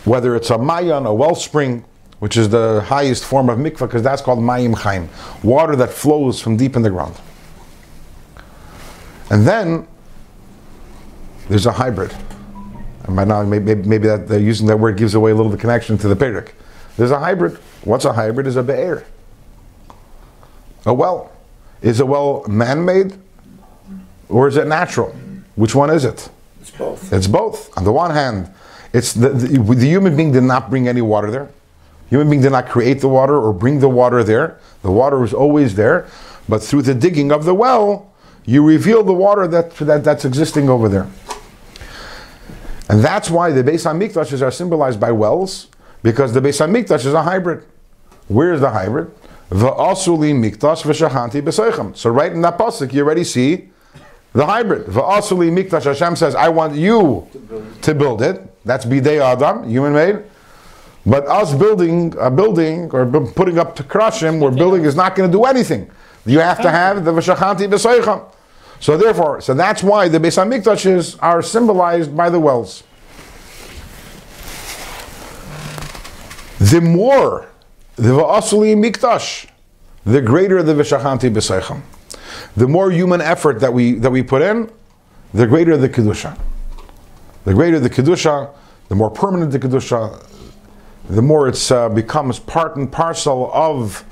whether it's a mayan, a wellspring, which is the highest form of mikveh, because that's called mayim chaim, water that flows from deep in the ground. And then there's a hybrid. And by now, maybe, maybe that they're using that word gives away a little the connection to the Perik. There's a hybrid. What's a hybrid? Is a be'er, a well. Is a well man-made or is it natural? Which one is it? It's both. It's both. On the one hand, it's the, the, the human being did not bring any water there. Human being did not create the water or bring the water there. The water was always there, but through the digging of the well, you reveal the water that, that that's existing over there. And that's why the Beis HaMikdashes are symbolized by wells, because the Beis HaMikdash is a hybrid. Where is the hybrid? V'asuli mikdash v'shachanti b'soichem. So right in that pasuk, you already see the hybrid. V'asuli mikdash, Hashem says, I want you to build it. To build it. That's bidei Adam, human made. But us building a building or putting up to krashim or building is not going to do anything. You have to have the v'shachanti b'soichem. So therefore, so that's why the Beis HaMikdashes are symbolized by the wells. The more the v'asuli mikdash, the greater the v'shachanti b'soichem. The more human effort that we that we put in, the greater the kedusha. The greater the kedusha, the more permanent the kedusha, the more it uh, becomes part and parcel of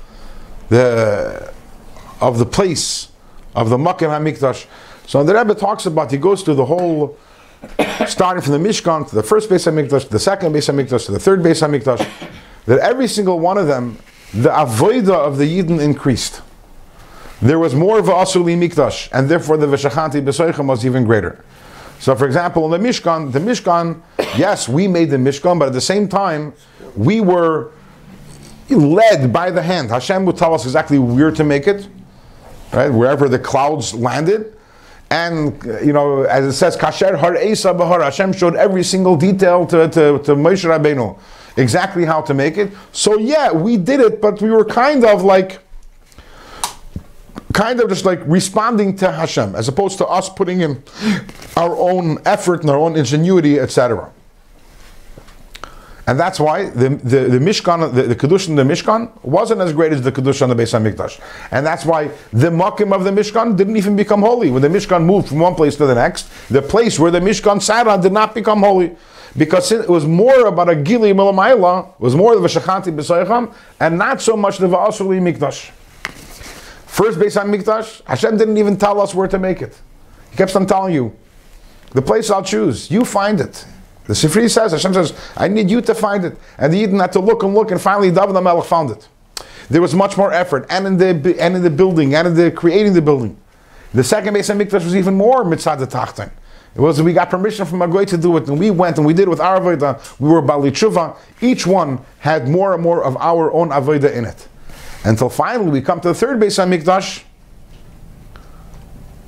the of the place of the Makom HaMikdash. So the Rebbe talks about, he goes through the whole, starting from the Mishkan to the first Beis HaMikdash, to the second Beis HaMikdash, to the third Beis HaMikdash, that every single one of them, the avodah of the Yidden increased. There was more v'asuli mikdash, and therefore the v'shachanti b'soichem was even greater. So for example, in the Mishkan, the Mishkan, yes, we made the Mishkan, but at the same time, we were led by the hand. Hashem would tell us exactly where to make it, right? Wherever the clouds landed. And, you know, as it says, Kasher har Eisa bahar, Hashem showed every single detail to, to, to Moshe Rabbeinu, exactly how to make it. So yeah, we did it, but we were kind of like, kind of just like responding to Hashem, as opposed to us putting in our own effort and our own ingenuity, et cetera. And that's why the, the, the Mishkan, the, the Kiddush in the Mishkan wasn't as great as the Kiddush on the Beis HaMikdash. And that's why the Makim of the Mishkan didn't even become holy. When the Mishkan moved from one place to the next, the place where the Mishkan sat on did not become holy. Because it was more about a Gili Milamayla, was more of a Shechanti B'Soicham, and not so much the Va'asuli Mikdash. First Beis HaMikdash, Hashem didn't even tell us where to make it. He kept on telling you, the place I'll choose, you find it. The Sifri says, Hashem says, I need you to find it. And the Yidden had to look and look, and finally David HaMelech found it. There was much more effort, and in the, and in the building, and in the creating the building. The second Beis HaMikdash was even more mitzad d'tachton. It was, we got permission from Magoi to do it, and we went, and we did it with our Avodah. We were Bali Tshuva. Each one had more and more of our own Avodah in it. Until finally we come to the third Beis HaMikdash,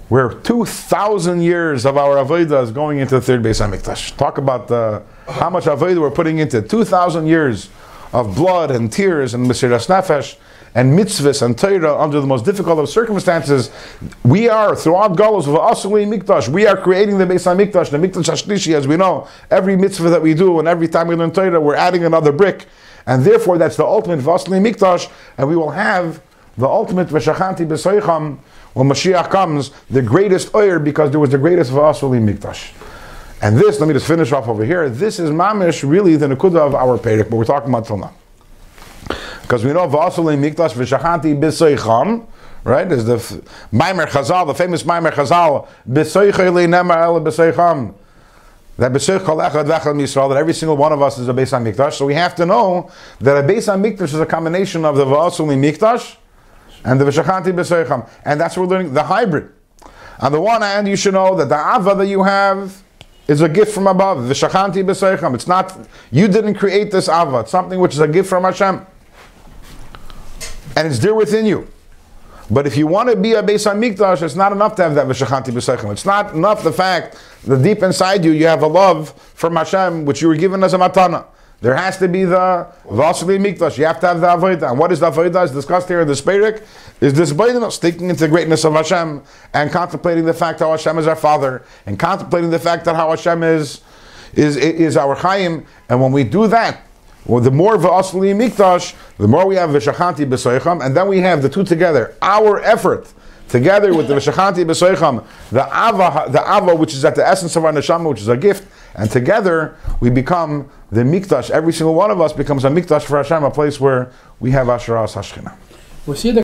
where two thousand years of our Avodah is going into the third Beis HaMikdash. Talk about uh, how much Avodah we're putting into two thousand years of blood and tears and Mesiras Nefesh and mitzvahs and Torah under the most difficult of circumstances. We are, throughout Golos, V'asuli Mikdash, we are creating the Beis HaMikdash, the Mikdash HaShlishi, as we know. Every mitzvah that we do and every time we learn Torah, we're adding another brick. And therefore, that's the ultimate V'asuli Mikdash, and we will have the ultimate V'shachanti B'soicham. When Mashiach comes, the greatest oyer, because there was the greatest V'asuli Mikdash. And this, let me just finish off over here, this is mamish really the nekuda of our Perik, but we're talking about till now. Because we know V'asuli Mikdash V'shachanti B'soicham, right? Is the Maimer Chazal, the famous Maimer Chazal, B'soichai le'nemar el B'soicham. That B'soich kol echad v'echad Yisrael, that every single one of us is a Beis HaMikdash. So we have to know that a Beis HaMikdash is a combination of the V'asuli Mikdash and the V'shachanti B'soicham. And that's what we're learning, the hybrid. On the one hand, you should know that the Ava that you have is a gift from above. V'shachanti B'soicham. It's not, you didn't create this Ava. It's something which is a gift from Hashem. And it's there within you. But if you want to be a Beis HaMikdash, it's not enough to have that V'shachanti B'soicham. It's not enough the fact that deep inside you, you have a love from Hashem, which you were given as a matana. There has to be the V'asuli Mikdash. You have to have the Avodah. And what is the Avodah? It's discussed here in this Perik. Is this Bainan, sticking into the greatness of Hashem and contemplating the fact how Hashem is our Father and contemplating the fact that how Hashem is is, is our Chaim. And when we do that, well, the more V'asuli Mikdash, the more we have V'shachanti B'soicham, and then we have the two together. Our effort together with the V'shachanti B'soicham, the Ava, the Ava, which is at the essence of our Neshama, which is a gift, and together we become the Mikdash. Every single one of us becomes a Mikdash for Hashem, a place where we have Asheras Hashchina.